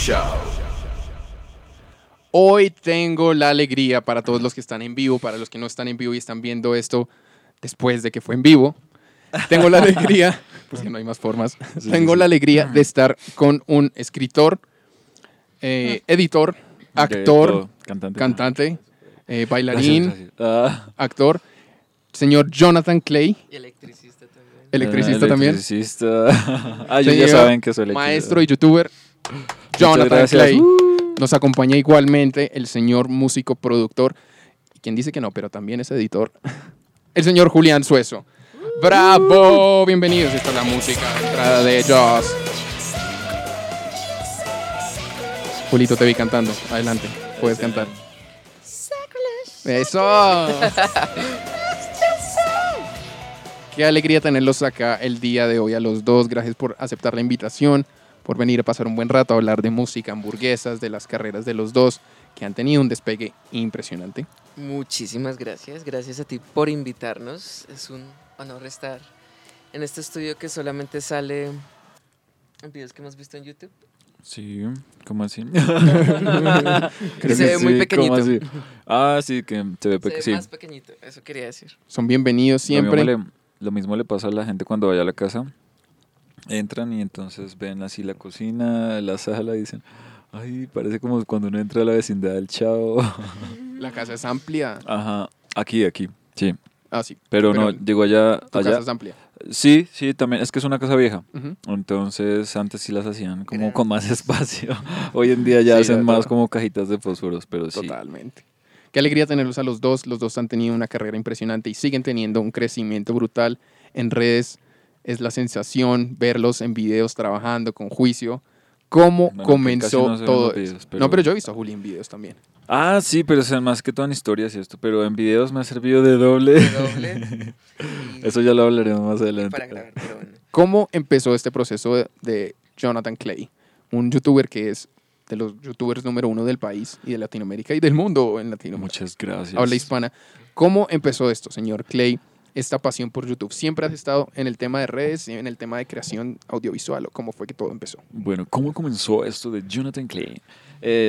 Show. Hoy tengo la alegría para todos los que están en vivo, para los que no están en vivo y están viendo esto después de que fue en vivo. Tengo la alegría, porque no hay más formas, tengo la alegría de estar con un escritor, editor, actor, cantante, bailarín, actor, señor Jonathan Clay. Y electricista también. Ah, ya saben que soy electricista. Maestro y youtuber Jonathan Clay. Nos acompaña igualmente el señor músico, productor, y quien dice que no, pero también es editor, el señor Julián Sueso. ¡Bravo! Bienvenidos, esta es la música de entrada de Joss. Julito, te vi cantando. Adelante, puedes cantar. ¡Eso! Qué alegría tenerlos acá el día de hoy a los dos. Gracias por aceptar la invitación, por venir a pasar un buen rato a hablar de música, hamburguesas, de las carreras de los dos, que han tenido un despegue impresionante. Muchísimas gracias. Gracias a ti por invitarnos. Es un honor estar en este estudio que solamente sale en videos que hemos visto en YouTube. Sí, ¿cómo así? Creo se ve muy pequeñito. ¿Cómo así? Ah, sí, que se ve pequeñito. Se ve más pequeñito, eso quería decir. Son bienvenidos siempre. Lo mismo le pasa a la gente cuando vaya a la casa. Entran y entonces ven así la cocina, la sala, y dicen, ay, parece como cuando uno entra a la vecindad del Chavo. La casa es amplia. Ajá, aquí, sí. Ah, sí. Pero no, digo allá. Casa es amplia. Sí, también, es que es una casa vieja. Uh-huh. Entonces, antes sí las hacían como con más espacio. Hoy en día ya sí, hacen más como cajitas de fósforos, pero totalmente. Sí. Totalmente. Qué alegría tenerlos a los dos. Los dos han tenido una carrera impresionante y siguen teniendo un crecimiento brutal en redes. Es la sensación verlos en videos trabajando con juicio. ¿Cómo comenzó todo eso? Pero yo he visto a Juli en videos también. Ah, sí, pero es más que todo en historias y esto. Pero en videos me ha servido de doble. Eso ya lo hablaremos más adelante. Para grabar, pero bueno. ¿Cómo empezó este proceso de Jonathan Clay? Un youtuber que es de los youtubers número uno del país y de Latinoamérica y del mundo en Latinoamérica. Muchas gracias. Habla hispana. ¿Cómo empezó esto, señor Clay? Esta pasión por YouTube. ¿Siempre has estado en el tema de redes, en el tema de creación audiovisual? ¿O cómo fue que todo empezó? Bueno, ¿cómo comenzó esto de Jonathan Clay?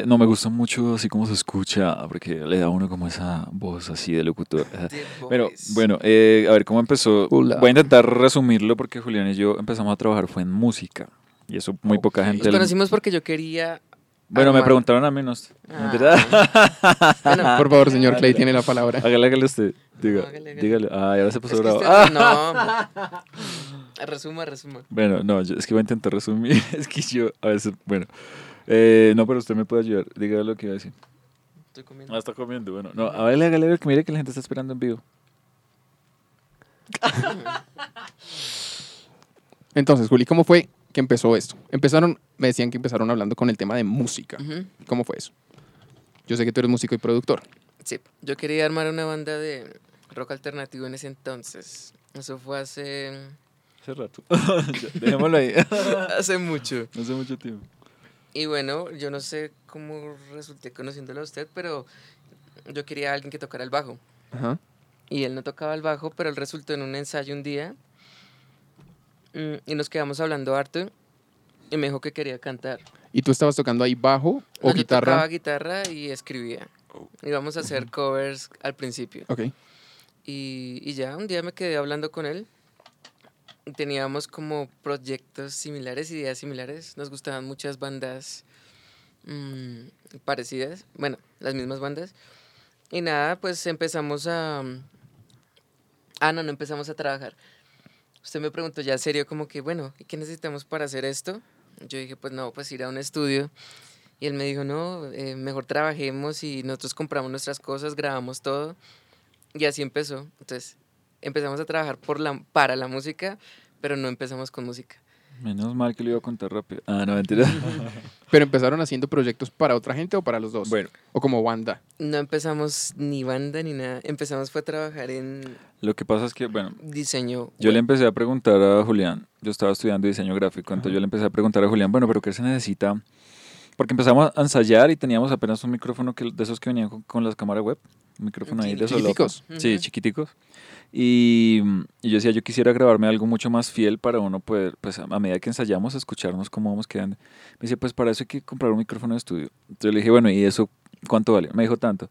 No, me gusta mucho así como se escucha, porque le da uno como esa voz así de locutor. Pero bueno, a ver, ¿cómo empezó? Hola. Voy a intentar resumirlo porque Julián y yo empezamos a trabajar, fue en música. Y eso muy poca gente... Nos conocimos porque yo quería... Bueno, me preguntaron a menos. Bueno, por favor, señor Clay, tiene la palabra. Hágale usted. Dígale. Ah, ahora se puso bravo. Resuma. Bueno, no, es que voy a intentar resumir. Es que yo a veces, bueno. No, pero usted me puede ayudar. Dígale lo que iba a decir. Estoy comiendo. Ah, está comiendo, bueno. No, hágale lo que mire que la gente está esperando en vivo. Entonces, Juli, ¿cómo fue que empezó esto? Me decían que empezaron hablando con el tema de música. Uh-huh. ¿Cómo fue eso? Yo sé que tú eres músico y productor. Sí, yo quería armar una banda de rock alternativo en ese entonces. Eso fue hace rato. Dejémoslo ahí. Hace mucho tiempo. Y bueno, yo no sé cómo resulté conociéndolo a usted, pero yo quería a alguien que tocara el bajo. Uh-huh. Y él no tocaba el bajo, pero él resultó en un ensayo un día. Y nos quedamos hablando harto y me dijo que quería cantar. ¿Y tú estabas tocando ahí bajo o guitarra? Yo tocaba guitarra y escribía. Íbamos a hacer covers al principio. Okay. Y ya un día me quedé hablando con él. Teníamos como proyectos similares, ideas similares. Nos gustaban muchas bandas parecidas. Bueno, las mismas bandas. Y nada, pues empezamos a... no empezamos a trabajar. Usted me preguntó ya serio como que, bueno, ¿qué necesitamos para hacer esto? Yo dije, pues ir a un estudio. Y él me dijo, no, mejor trabajemos y nosotros compramos nuestras cosas, grabamos todo. Y así empezó. Entonces, empezamos a trabajar para la música, pero no empezamos con música. Menos mal que lo iba a contar rápido. Ah, no, mentira. ¿Pero empezaron haciendo proyectos para otra gente o para los dos? Bueno. ¿O como banda? No empezamos ni banda ni nada. Empezamos fue a trabajar en... Lo que pasa es que, bueno... Diseño. Yo le empecé a preguntar a Julián. Yo estaba estudiando diseño gráfico, entonces yo le empecé a preguntar a Julián, bueno, ¿pero qué se necesita...? Porque empezamos a ensayar y teníamos apenas un micrófono de esos que venían con las cámaras web. micrófono ahí de chiquiticos. Uh-huh. Sí, chiquiticos. Y yo decía, yo quisiera grabarme algo mucho más fiel para uno poder, pues a medida que ensayamos, escucharnos cómo vamos quedando. Me dice, pues para eso hay que comprar un micrófono de estudio. Entonces le dije, bueno, ¿y eso cuánto vale? Me dijo tanto.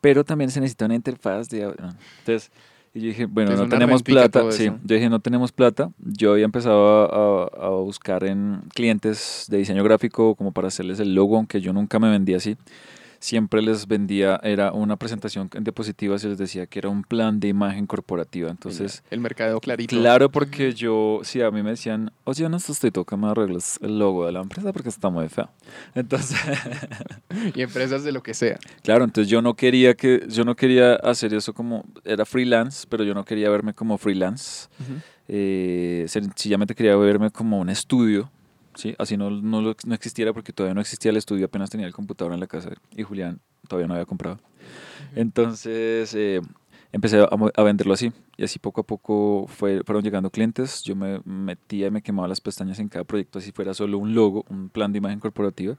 Pero también se necesita una interfaz de... Entonces... Y yo dije, bueno, entonces no tenemos plata. Sí, yo dije, no tenemos plata. Yo había empezado a buscar en clientes de diseño gráfico como para hacerles el logo, aunque yo nunca me vendía así. Siempre les vendía, era una presentación en diapositivas y les decía que era un plan de imagen corporativa. Entonces, el mercadeo clarito. Claro, porque yo, sí, a mí me decían, oye, no estoy tocando, me arreglas el logo de la empresa porque está muy feo. Entonces... y empresas de lo que sea. Claro, entonces yo no quería hacer eso como, era freelance, pero yo no quería verme como freelance. Uh-huh. Sencillamente quería verme como un estudio. Sí, así no existiera, porque todavía no existía el estudio, apenas tenía el computador en la casa y Julián todavía no había comprado. Entonces empecé a venderlo así, y así poco a poco fueron llegando clientes. Yo me metía y me quemaba las pestañas en cada proyecto, así fuera solo un logo, un plan de imagen corporativa,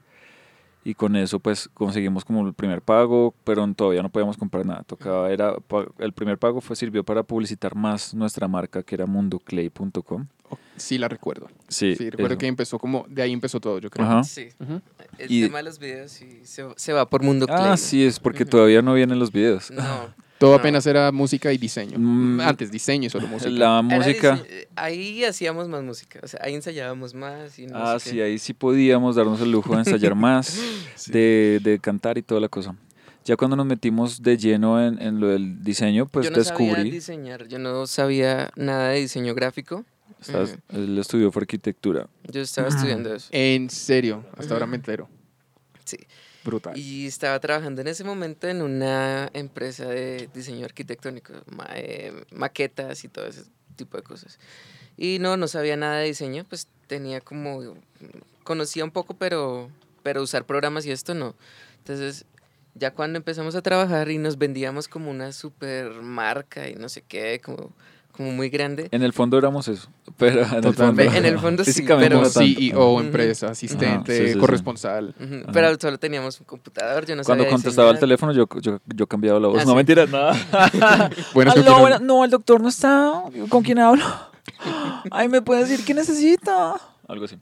y con eso pues conseguimos como el primer pago, pero todavía no podíamos comprar nada. Tocaba, el primer pago sirvió para publicitar más nuestra marca, que era mundoclay.com. Sí, la recuerdo. Sí, recuerdo eso. Que empezó como... De ahí empezó todo, yo creo. Ajá. Sí. Uh-huh. El tema de los videos sí, se va por Mundo Clay. Ah, sí, es porque todavía no vienen los videos. No. Todo apenas era música y diseño. Antes diseño y solo música. La música... Ahí hacíamos más música. O sea, ahí ensayábamos más. Y música. Sí, ahí sí podíamos darnos el lujo de ensayar más, sí. de cantar y toda la cosa. Ya cuando nos metimos de lleno en lo del diseño, pues descubrí... Yo no sabía diseñar. Yo no sabía nada de diseño gráfico. Él estudió fue arquitectura. Yo estaba estudiando eso. ¿En serio? Hasta ahora me entero. Sí. Brutal. Y estaba trabajando en ese momento en una empresa de diseño arquitectónico, maquetas y todo ese tipo de cosas. Y no sabía nada de diseño, pues tenía como... Conocía un poco, pero usar programas y esto no. Entonces... Ya cuando empezamos a trabajar y nos vendíamos como una super marca y no sé qué, como muy grande. En el fondo éramos eso, pero en el fondo sí, pero no CEO, empresa, asistente, sí, corresponsal. Sí. Uh-huh. Pero solo teníamos un computador, yo no sabía. Cuando contestaba el teléfono yo cambiaba la voz. No, mentiras, nada. Aló, no, el doctor no está. ¿Con quién hablo? Ay, ¿me puede decir qué necesita? Algo así.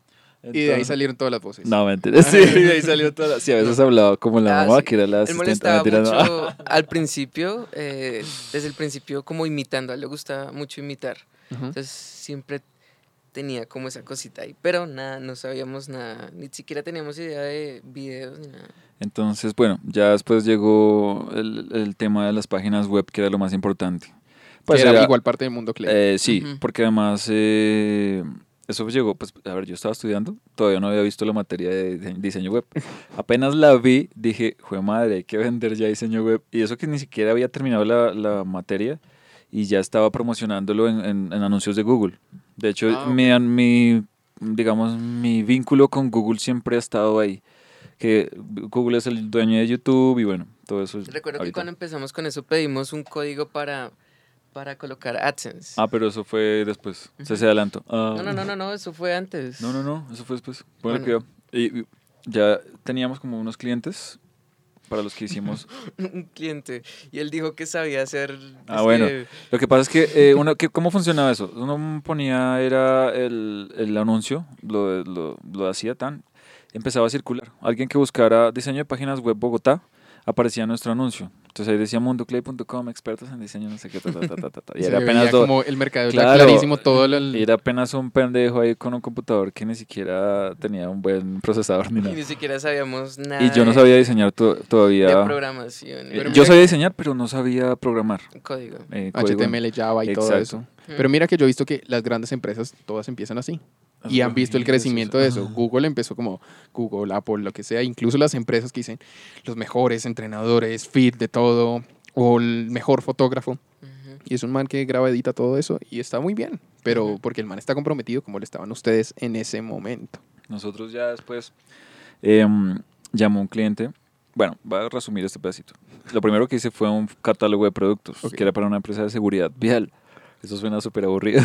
Entonces, y de ahí salieron todas las voces. No, mentira. Sí, de ahí salieron todas las... Sí, a veces hablaba como la mamá, sí, que era la asistente. Él molestaba mucho al principio, desde el principio como imitando. A él le gustaba mucho imitar. Uh-huh. Entonces siempre tenía como esa cosita ahí. Pero nada, no sabíamos nada. Ni siquiera teníamos idea de videos ni nada. Entonces, bueno, ya después llegó el tema de las páginas web, que era lo más importante. Pues era igual parte del Mundo Clay. Sí, uh-huh. Porque además... Eso llegó, pues, a ver, yo estaba estudiando, todavía no había visto la materia de diseño web. Apenas la vi, dije, jue madre, hay que vender ya diseño web. Y eso que ni siquiera había terminado la materia y ya estaba promocionándolo en anuncios de Google. De hecho, mi vínculo con Google siempre ha estado ahí. Que Google es el dueño de YouTube y bueno, todo eso. Recuerdo ahorita. Que cuando empezamos con eso pedimos un código para colocar AdSense. Pero eso fue después. Uh-huh. Se adelantó. No, eso fue antes. No, eso fue después. Bueno. Y ya teníamos como unos clientes para los que hicimos... Un cliente. Y él dijo que sabía hacer... Bueno. Lo que pasa es que, ¿cómo funcionaba eso? Uno ponía, era el anuncio, lo hacía tan... Empezaba a circular. Alguien que buscara diseño de páginas web Bogotá, aparecía nuestro anuncio. Entonces ahí decía mundoclay.com, expertos en diseño, no sé qué, Y era apenas como el mercado, claro, clarísimo todo. Era apenas un pendejo ahí con un computador que ni siquiera tenía un buen procesador ni nada. Y ni siquiera sabíamos nada. Y yo no sabía diseñar todavía. De programación. Yo sabía diseñar, pero no sabía programar. Código. HTML, Java y exacto. Todo eso. Pero mira que yo he visto que las grandes empresas todas empiezan así. Y han visto el crecimiento de eso. Google empezó como Google, Apple, lo que sea. Incluso las empresas que dicen los mejores entrenadores, fit de todo, o el mejor fotógrafo. Uh-huh. Y es un man que graba, edita todo eso y está muy bien. Pero porque el man está comprometido como lo estaban ustedes en ese momento. Nosotros ya después llamó un cliente. Bueno, voy a resumir este pedacito. Lo primero que hice fue un catálogo de productos, que era para una empresa de seguridad vial. Eso suena súper aburrido.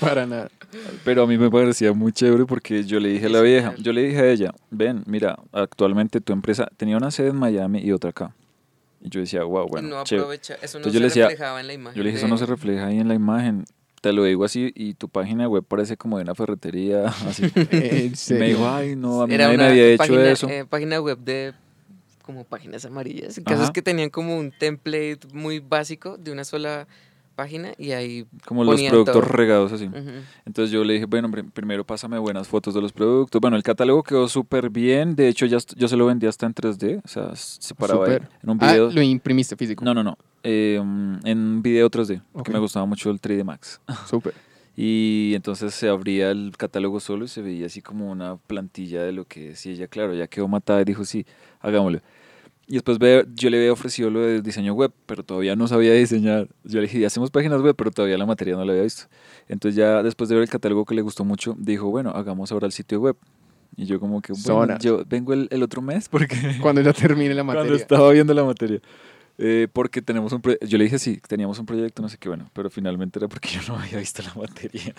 Para nada. Pero a mí me parecía muy chévere porque yo le dije a la vieja, yo le dije a ella, ven, mira, actualmente tu empresa tenía una sede en Miami y otra acá. Y yo decía, wow, bueno, no aprovecha, eso no se reflejaba en la imagen. Yo le dije, eso no se refleja ahí en la imagen. Te lo digo así, y tu página web parece como de una ferretería, así. Y me dijo, ay, no, a mí nadie me había hecho eso. Era página web de como páginas amarillas, casos que tenían como un template muy básico de una sola página y ahí como los productos todo regados así. Uh-huh. Entonces yo le dije, bueno, primero pásame buenas fotos de los productos. Bueno, el catálogo quedó súper bien, de hecho ya yo se lo vendí hasta en 3D, o sea, se paraba ahí en un video. Ah, ¿lo imprimiste físico? No. En video 3D, porque me gustaba mucho el 3D Max. Súper. Y entonces se abría el catálogo solo y se veía así como una plantilla de lo que decía ella. Claro, ya quedó matada y dijo, sí, hagámoslo. Y después yo le había ofrecido lo de diseño web, pero todavía no sabía diseñar. Yo le dije, hacemos páginas web, pero todavía la materia no la había visto. Entonces ya después de ver el catálogo que le gustó mucho, dijo, bueno, hagamos ahora el sitio web. Y yo como que, bueno, yo vengo el otro mes porque... Cuando ya termine la materia. Cuando estaba viendo la materia. Porque tenemos un proyecto, yo le dije sí, teníamos un proyecto, no sé qué, bueno, pero finalmente era porque yo no había visto la materia.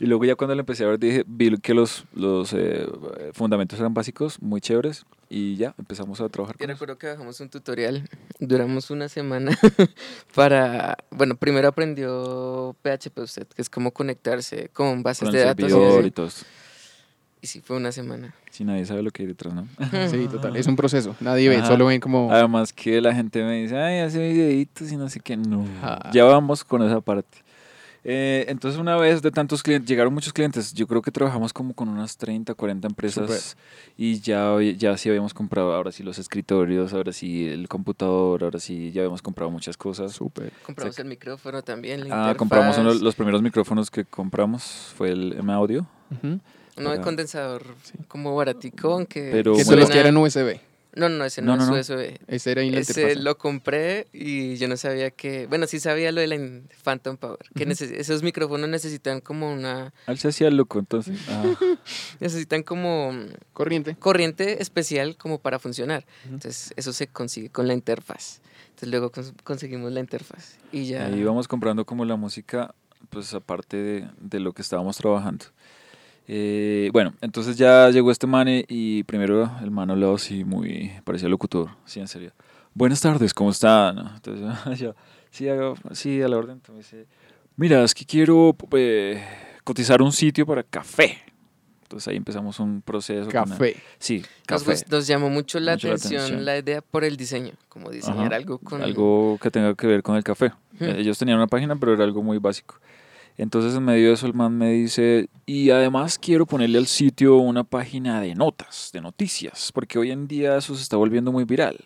Y luego ya cuando la empecé a ver vi que los fundamentos eran básicos, muy chéveres, y ya empezamos a trabajar. Yo recuerdo que bajamos un tutorial, duramos una semana para, bueno, primero aprendió PHP usted, que es cómo conectarse con bases de datos. Y todo eso. Y sí, fue una semana. Sí, nadie sabe lo que hay detrás, ¿no? Sí, total. Es un proceso. Nadie ve, solo ven como... Además que la gente me dice, ay, hace videitos y no sé qué. No, ya vamos con esa parte. Entonces, una vez de tantos clientes, llegaron muchos clientes. Yo creo que trabajamos como con unas 30, 40 empresas. Super. Y ya sí habíamos comprado, ahora sí, los escritorios, ahora sí, el computador, ahora sí, ya habíamos comprado muchas cosas. Súper. Compramos el micrófono también, la interfaz. Compramos uno de los primeros micrófonos que compramos, fue el M-Audio. Uh-huh. No hay condensador como baratico, aunque... Que solo que eran USB. No, ese no, no es USB. Ese era inlet. Ese lo compré y yo no sabía que... Bueno, sí sabía lo de la Phantom Power. Que esos micrófonos necesitan como una... Al se hacía loco, entonces. Necesitan como... Corriente especial como para funcionar. Uh-huh. Entonces, eso se consigue con la interfaz. Entonces, luego conseguimos la interfaz y ya... Ahí íbamos comprando como la música, pues aparte de lo que estábamos trabajando. Bueno, entonces ya llegó este man y primero el man hablaba así muy, parecía locutor, sí, en serio. Buenas tardes, ¿cómo están? Entonces yo, sí, a la orden. Entonces me dice, mira, es que quiero cotizar un sitio para café. Entonces ahí empezamos un proceso. Café. Sí, café. Nos llamó mucho la atención la idea por el diseño, como diseñar algo con... Algo que tenga que ver con el café. Ellos tenían una página, pero era algo muy básico. Entonces en medio de eso el man me dice, y además quiero ponerle al sitio una página de notas, de noticias, porque hoy en día eso se está volviendo muy viral.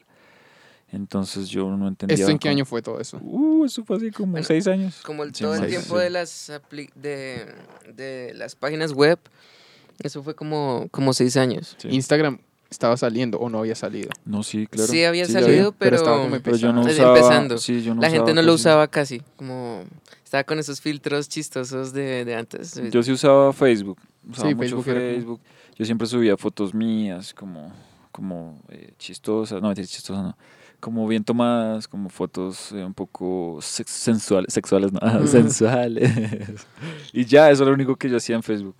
Entonces yo no entendía. ¿Esto en qué año fue todo eso? Eso fue así como 6 años. Como todo el tiempo de las páginas web, eso fue como 6 años. Sí. Instagram estaba saliendo o no había salido. No, sí, claro. Sí había salido, pero estaba como empezando. Pero yo no usaba, sí, yo no la usaba, gente no lo usaba casi, como... Estaba con esos filtros chistosos de antes. Yo sí usaba Facebook. Usaba mucho Facebook. Yo siempre subía fotos mías como chistosas. No, chistosas no. Como bien tomadas, como fotos un poco sensuales, no, sensuales. Y ya, eso era lo único que yo hacía en Facebook.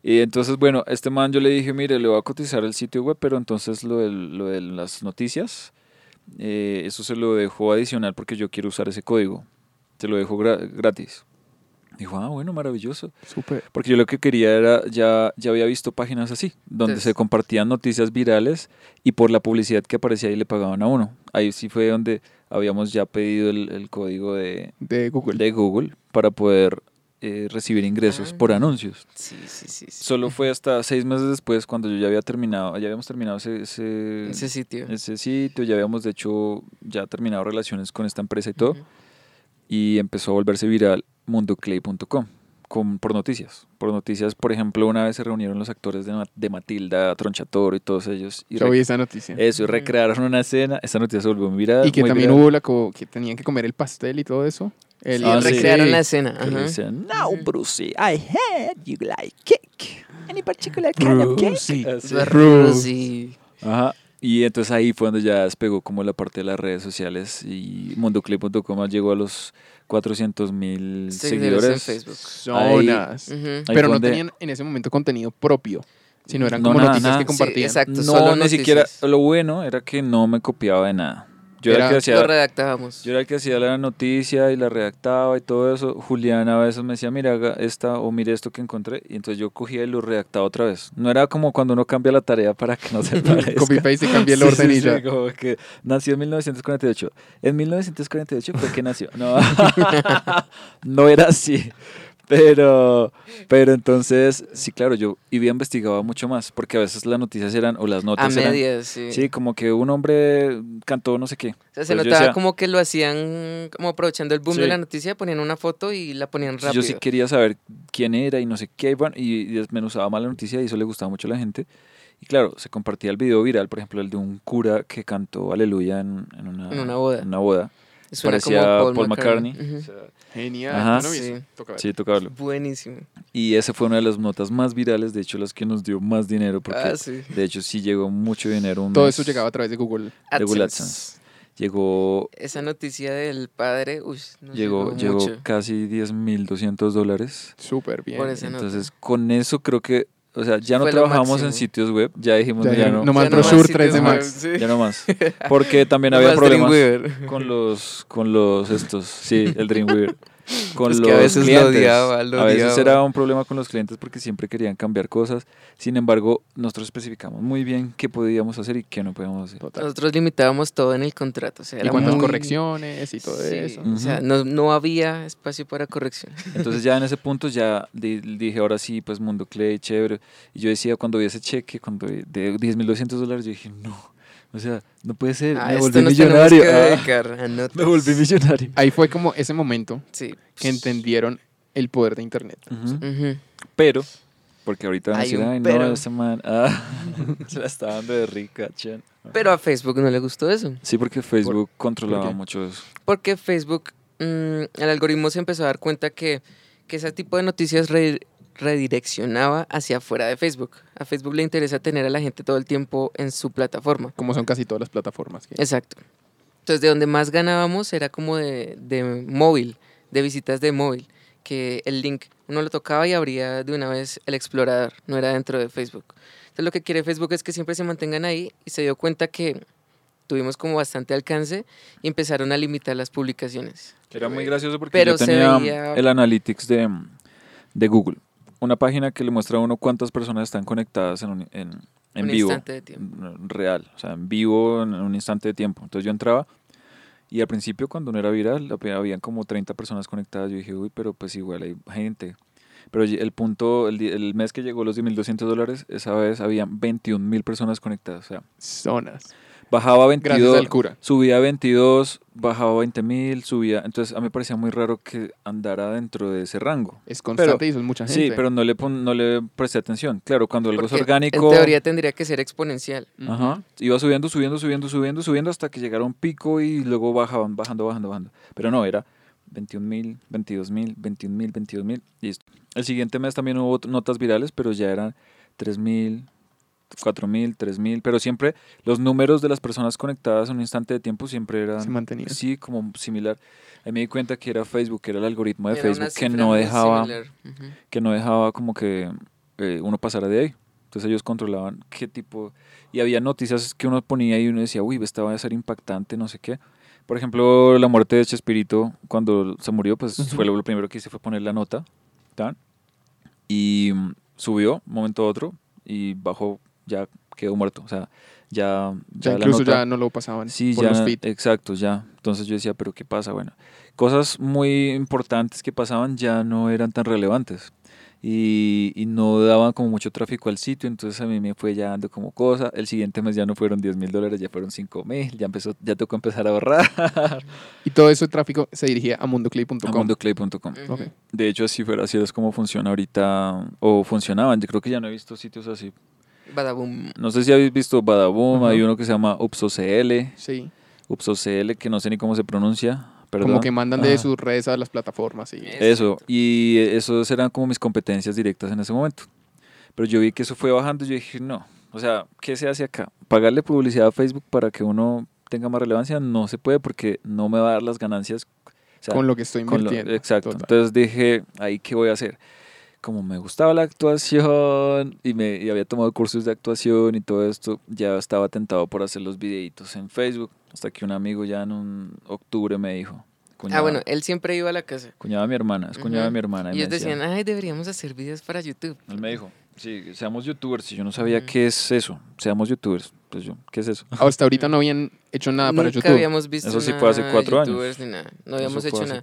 Y entonces, bueno, este man yo le dije, mire, le voy a cotizar el sitio web, pero entonces lo de las noticias, eso se lo dejo adicional porque yo quiero usar ese código. Se lo dejó gratis. Dijo, bueno, maravilloso. Súper. Porque yo lo que quería era, ya había visto páginas así, donde se compartían noticias virales y por la publicidad que aparecía ahí le pagaban a uno. Ahí sí fue donde habíamos ya pedido el código de Google para poder recibir ingresos por anuncios. Sí. Solo fue hasta 6 meses después cuando yo ya habíamos terminado ese sitio, ya habíamos de hecho ya terminado relaciones con esta empresa y todo. Uh-huh. Y empezó a volverse viral mundoclay.com por noticias. Por ejemplo, una vez se reunieron los actores de Matilda, Tronchator y todos ellos. Yo vi esa noticia. Eso, y recrearon una escena. Esa noticia se volvió viral. Y que también viral. Hubo que tenían que comer el pastel y todo eso. Recrearon la escena. Dicen, no, Brucie, I heard you like cake. Any particular kind of cake? Brucie. Ajá. Y entonces ahí fue donde ya despegó como la parte de las redes sociales y MundoClay.com llegó a los 400,000 seguidores en Facebook. Zonas. Ahí pero no tenían en ese momento contenido propio, sino eran como noticias que compartían. Sí, exacto, no, solo ni siquiera. Lo bueno era que no me copiaba de nada. Lo redactábamos. Yo era el que hacía la noticia y la redactaba y todo eso. Julián a veces me decía, mira, haga esta o mire esto que encontré. Y entonces yo cogía y lo redactaba otra vez. No era como cuando uno cambia la tarea para que no se parezca. Copy paste y cambia el orden y ya. Sí, como que nació en 1948. En 1948 fue que nació. No, no era así. Pero entonces, sí, claro, yo había investigado mucho más, porque a veces las noticias eran, o las notas eran... A medias, eran, sí. Sí, como que un hombre cantó no sé qué. O sea, se notaba como que lo hacían, como aprovechando el boom de la noticia, ponían una foto y la ponían rápido. Yo sí quería saber quién era y no sé qué, y desmenuzaba más la noticia y eso le gustaba mucho a la gente. Y claro, se compartía el video viral, por ejemplo, el de un cura que cantó Aleluya en una boda. Parecía Paul McCartney. Uh-huh. O sea, genial. Ajá. No, sí, tocarlo. Buenísimo. Y esa fue una de las notas más virales, de hecho, las que nos dio más dinero, porque de hecho sí llegó mucho dinero. Todo eso llegaba a través de Google AdSense. Llegó... Esa noticia del padre, llegó casi $10,200. Súper bien. Entonces, con eso creo que... O sea, ya no trabajamos máximo en sitios web, ya dijimos ya no. No más brochure 3D Max. Sí. Ya no más. Porque también había problemas el Dreamweaver. Con los clientes. A veces clientes, lo odiaba. A veces era un problema con los clientes porque siempre querían cambiar cosas. Sin embargo, nosotros especificamos muy bien qué podíamos hacer y qué no podíamos hacer. Total. Nosotros limitábamos todo en el contrato. O sea, y cuántas correcciones y todo eso. Uh-huh. O sea, no había espacio para corrección. Entonces ya en ese punto ya dije, ahora sí, pues Mundo Clay, chévere. Y yo decía, cuando vi ese cheque de $10,200, yo dije, no. O sea, no puede ser, me volví millonario. Me volví millonario. Ahí fue como ese momento que entendieron el poder de internet. Uh-huh. Uh-huh. Pero, porque ahorita van a decir, esa man, se la está dando de rica, chen. Pero a Facebook no le gustó eso. Sí, porque Facebook controlaba mucho eso. Porque Facebook, el algoritmo se empezó a dar cuenta que ese tipo de noticias redireccionaba hacia afuera de Facebook. A Facebook le interesa tener a la gente todo el tiempo en su plataforma. Como son casi todas las plataformas. Exacto. Entonces, de donde más ganábamos era como de móvil, de visitas de móvil, que el link uno lo tocaba y abría de una vez el explorador, no era dentro de Facebook. Entonces, lo que quiere Facebook es que siempre se mantengan ahí y se dio cuenta que tuvimos como bastante alcance y empezaron a limitar las publicaciones. Era muy gracioso porque yo tenía el Analytics de Google. Una página que le muestra a uno cuántas personas están conectadas en vivo. En un instante de tiempo. Real, o sea, en vivo en un instante de tiempo. Entonces yo entraba y al principio cuando no era viral, habían como 30 personas conectadas. Yo dije, uy, pero pues igual hay gente. Pero el punto, el mes que llegó los $10,200, esa vez habían 21,000 personas conectadas. O sea, zonas. Bajaba 22, gracias al cura. Subía 22, bajaba 20,000, subía... Entonces a mí me parecía muy raro que andara dentro de ese rango. Es constante y son mucha gente. Sí, pero no le presté atención. Claro, cuando algo es orgánico... En teoría tendría que ser exponencial. Ajá. Iba subiendo hasta que llegara un pico y luego bajaban, bajando. Pero no, era 21,000, 22,000, 21,000, 22,000. Listo. El siguiente mes también hubo notas virales, pero ya eran 3,000... 4,000, 3,000, pero siempre los números de las personas conectadas en un instante de tiempo siempre eran... Se mantenían. Sí, como similar. Ahí me di cuenta que era Facebook, que era el algoritmo de Facebook que no dejaba como que uno pasara de ahí. Entonces ellos controlaban qué tipo... Y había noticias que uno ponía y uno decía, uy, esta va a ser impactante, no sé qué. Por ejemplo, la muerte de Chespirito, cuando se murió, pues fue lo primero que hice fue poner la nota. ¿Tan? Y subió, un momento a otro, y bajó... ya quedó muerto, o sea, ya incluso la nota, ya no lo pasaban por los feed. Exacto, ya. Entonces yo decía, pero ¿qué pasa? Bueno, cosas muy importantes que pasaban ya no eran tan relevantes y no daban como mucho tráfico al sitio, entonces a mí me fue ya dando como cosa. El siguiente mes ya no fueron $10,000, ya fueron $5,000, ya tocó empezar a ahorrar. Y todo ese tráfico se dirigía a mundoclay.com. A mundoclay.com. Okay. De hecho, así es como funciona ahorita, o funcionaban, yo creo que ya no he visto sitios así. Badabum. No sé si habéis visto Badabum, hay uno que se llama Upsocl. Sí. Upsocl, que no sé ni cómo se pronuncia. ¿Perdón? Como que mandan de sus redes a las plataformas. Y... Eso, y esos eran como mis competencias directas en ese momento. Pero yo vi que eso fue bajando y yo dije, no, o sea, ¿qué se hace acá? Pagarle publicidad a Facebook para que uno tenga más relevancia no se puede porque no me va a dar las ganancias. O sea, con lo que estoy invirtiendo. Exacto, total. Entonces dije, ¿ahí qué voy a hacer? como me gustaba la actuación y había tomado cursos de actuación y todo esto, ya estaba tentado por hacer los videitos en Facebook, hasta que un amigo ya en octubre me dijo... Cuñada, bueno, él siempre iba a la casa. Cuñada mi hermana, es cuñada de mi hermana. Y ellos decían, ay, deberíamos hacer videos para YouTube. Él me dijo, sí, seamos youtubers. Y yo no sabía qué es eso, seamos youtubers. Pues yo, ¿qué es eso? Hasta ahorita no habían hecho nada para YouTube. Nunca habíamos visto nada. Eso sí fue hace 4 años. Ni nada. No habíamos hecho nada.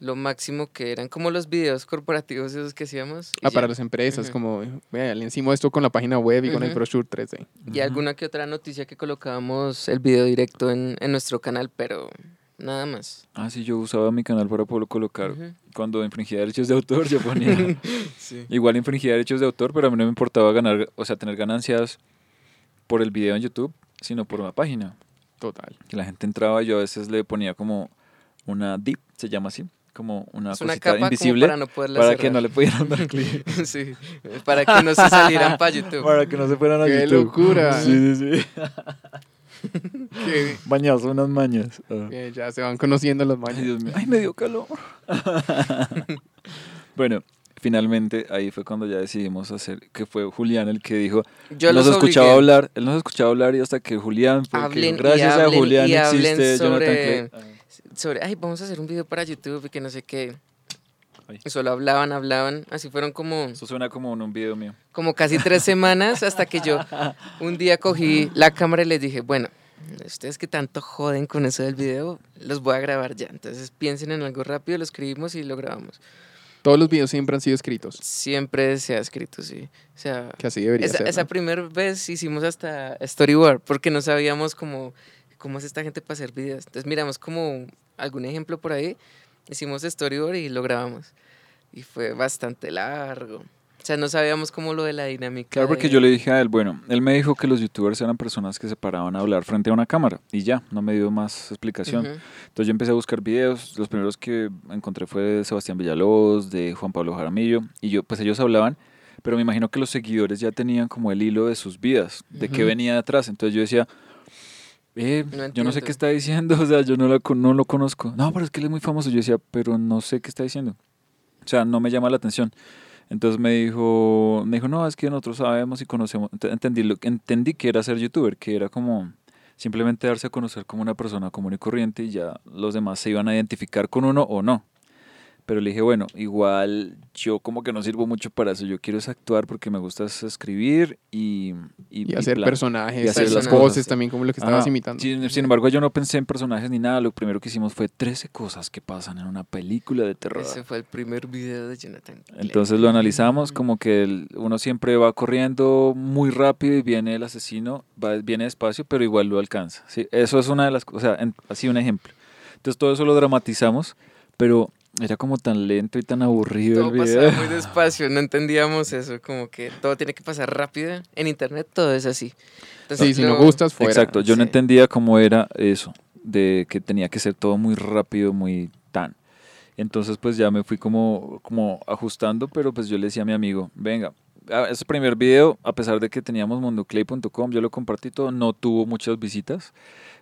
Lo máximo que eran como los videos corporativos esos que hacíamos. Para las empresas, como, vea, le hicimos esto con la página web y con el brochure 3D. Y alguna que otra noticia que colocábamos el video directo en nuestro canal, pero... nada más. Ah, sí, yo usaba mi canal para poder colocar. Cuando infringía derechos de autor, yo ponía... sí. Igual infringía derechos de autor, pero a mí no me importaba ganar, o sea, tener ganancias por el video en YouTube, sino por una página. Total. Que la gente entraba y yo a veces le ponía como una dip, se llama así, como una cosita invisible para, cerrar. Que no le pudieran dar clic. sí, para que no se salieran para YouTube. Para que no se fueran a YouTube. ¡Qué locura! Sí, sí, sí. Mañas, unas mañas. Ya se van conociendo las mañas. Dios mío. Ay, me dio calor. Bueno, finalmente ahí fue cuando ya decidimos hacer, que fue Julián el que dijo, yo nos escuchaba hablar, él nos escuchaba hablar y hasta que Julián, gracias a Julián existe Jonathan Clay. Sobre, ay, vamos a hacer un video para YouTube y que no sé qué. Solo hablaban, así fueron como... Eso suena como un video mío. Como casi 3 semanas hasta que yo un día cogí la cámara y les dije, bueno, ustedes que tanto joden con eso del video, los voy a grabar ya. Entonces piensen en algo rápido, lo escribimos y lo grabamos. Todos los videos siempre han sido escritos. Siempre se ha escrito, sí. O sea, que así debería ser, ¿no? Esa primera vez hicimos hasta storyboard porque no sabíamos cómo hace esta gente para hacer videos. Entonces miramos como algún ejemplo por ahí. Hicimos storyboard y lo grabamos. Y fue bastante largo. O sea, no sabíamos cómo lo de la dinámica. Claro, porque yo le dije a él, bueno, él me dijo que los youtubers eran personas que se paraban a hablar frente a una cámara. Y ya, no me dio más explicación. Entonces yo empecé a buscar videos. Los primeros que encontré fue de Sebastián Villalobos, de Juan Pablo Jaramillo. Y yo, pues ellos hablaban, pero me imagino que los seguidores ya tenían como el hilo de sus vidas, de qué venía detrás. Entonces yo decía... yo no sé qué está diciendo, o sea, yo no lo conozco. No, pero es que él es muy famoso. Yo decía, pero no sé qué está diciendo. O sea, no me llama la atención. Entonces me dijo, no, es que nosotros sabemos y conocemos. Entendí que era ser youtuber, que era como simplemente darse a conocer como una persona común y corriente y ya los demás se iban a identificar con uno o no. Pero le dije, bueno, igual yo como que no sirvo mucho para eso. Yo quiero es actuar porque me gusta escribir y hacer personajes, y hacer las voces también como lo que estabas imitando. Sin embargo, yo no pensé en personajes ni nada. Lo primero que hicimos fue 13 cosas que pasan en una película de terror. Ese fue el primer video de Jonathan Clay. Entonces lo analizamos como que uno siempre va corriendo muy rápido y viene el asesino, viene despacio, pero igual lo alcanza. ¿Sí? Eso es una de las cosas, o sea, así un ejemplo. Entonces todo eso lo dramatizamos, pero... era como tan lento y tan aburrido todo el video. Todo pasaba muy despacio, no entendíamos eso, como que todo tiene que pasar rápido. En internet todo es así. Entonces, sí, si no gustas, fuera. Exacto, yo no entendía cómo era eso, de que tenía que ser todo muy rápido, muy tan. Entonces pues ya me fui como ajustando, pero pues yo le decía a mi amigo, venga, ese primer video, a pesar de que teníamos mundoclay.com, yo lo compartí todo, no tuvo muchas visitas.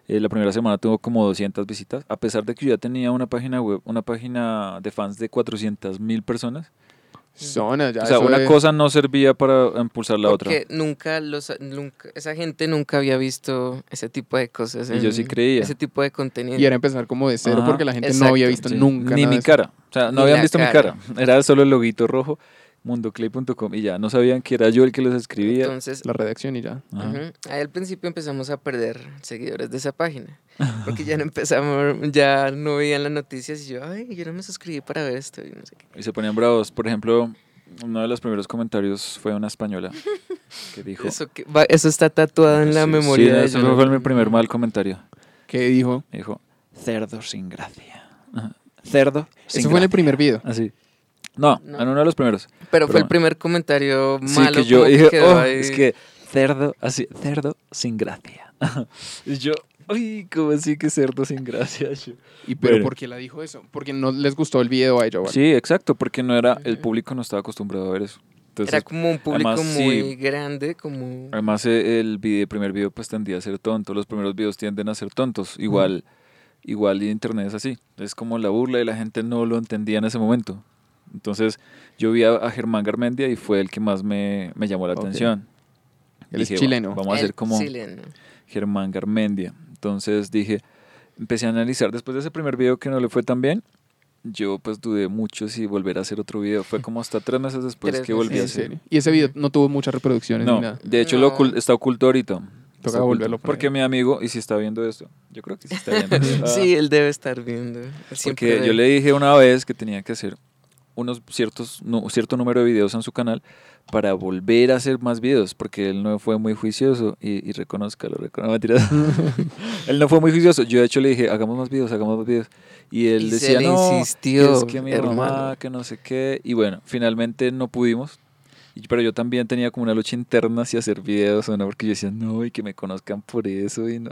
La primera semana tuvo como 200 visitas, a pesar de que yo ya tenía una página web, una página de fans de 400,000 personas. O sea, una cosa no servía para impulsar la otra. Porque esa gente nunca había visto ese tipo de cosas. Y yo sí creía. Ese tipo de contenido. Y era empezar como de cero porque la gente no había visto nunca. Ni mi cara. O sea, no habían visto mi cara. Era solo el loguito rojo. mundoclay.com y ya, no sabían que era yo el que los escribía. Entonces, la redacción y ya. Ahí al principio empezamos a perder seguidores de esa página, porque ya no veían las noticias y yo no me suscribí para ver esto y no sé qué. Y se ponían bravos, por ejemplo, uno de los primeros comentarios fue una española que dijo... eso está tatuado en la memoria. Sí, eso fue mi primer mal comentario. ¿Qué dijo? Dijo, cerdo sin gracia. Cerdo sin gracia. Eso fue en el primer video. Así. No, en uno de los primeros. Pero fue el primer comentario malo. Sí, que yo dije, es que cerdo sin gracia. Y yo, ¿cómo así que cerdo sin gracia? Pero ¿por qué la dijo eso? Porque no les gustó el video a ella. ¿Vale? Sí, exacto, porque no era, el público no estaba acostumbrado a ver eso. Entonces, era como un público además, muy grande. Además, el primer video pues tendía a ser tonto. Los primeros videos tienden a ser tontos. Igual internet es así. Es como la burla y la gente no lo entendía en ese momento. Entonces yo vi a Germán Garmendia y fue el que más me llamó la atención. Él es chileno. Vamos a hacer como chileno. Germán Garmendia. Entonces dije, empecé a analizar. Después de ese primer video que no le fue tan bien, yo pues dudé mucho si volver a hacer otro video. Fue como hasta 3 meses después que volví a hacer. Y ese video no tuvo muchas reproducciones ni nada. De hecho está oculto ahorita. Toca volverlo. Porque mi amigo, y si está viendo esto, yo creo que sí está viendo esto. Sí, él debe estar viendo. Siempre porque yo le dije una vez que tenía que hacer unos cierto número de videos en su canal para volver a hacer más videos, porque él no fue muy juicioso y él no fue muy juicioso. Yo de hecho le dije, hagamos más videos, y él decía, no, insistió, es que mi hermano, que no sé qué, y bueno, finalmente no pudimos. Pero yo también tenía como una lucha interna hacia hacer videos, ¿no? Porque yo decía, no, y que me conozcan por eso, y no,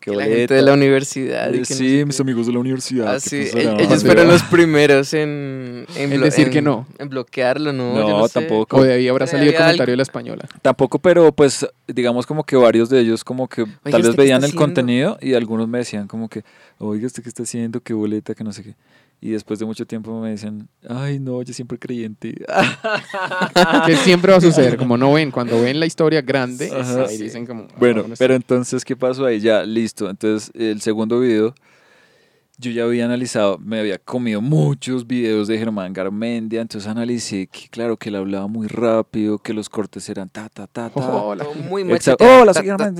qué boleta. La gente de la universidad. Y que sí, no sé, mis amigos de la universidad. Ah, sí, ellos fueron los primeros en decir que no. En bloquearlo, ¿no? No, yo no tampoco. Sé. O de ahí habrá salido el comentario de la española. Tampoco, pero pues, digamos como que varios de ellos como que tal vez veían el contenido y algunos me decían como que, oiga, ¿usted qué está haciendo? Qué boleta, que no sé qué. Y después de mucho tiempo me dicen, ay no, yo siempre creí en ti. Que siempre va a suceder, como no ven, cuando ven la historia grande, ahí dicen como... Bueno, pero entonces, ¿qué pasó ahí? Ya, listo. Entonces, el segundo video, yo ya había analizado, me había comido muchos videos de Germán Garmendia, entonces analicé que, claro, que él hablaba muy rápido, que los cortes eran ta. Hola, muy machete. Hola, soy Germán,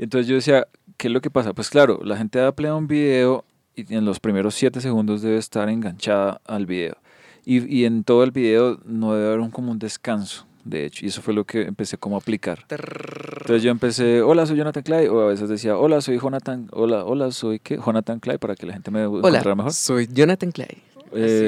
entonces yo decía, ¿qué es lo que pasa? Pues claro, la gente da play a un video... y en los primeros 7 segundos debe estar enganchada al video. Y en todo el video no debe haber como un descanso, de hecho. Y eso fue lo que empecé como a aplicar. Entonces yo empecé, hola, soy Jonathan Clay. O a veces decía, hola, soy Jonathan. Hola, soy ¿qué? Jonathan Clay, para que la gente me encontrara mejor. Hola, soy Jonathan Clay.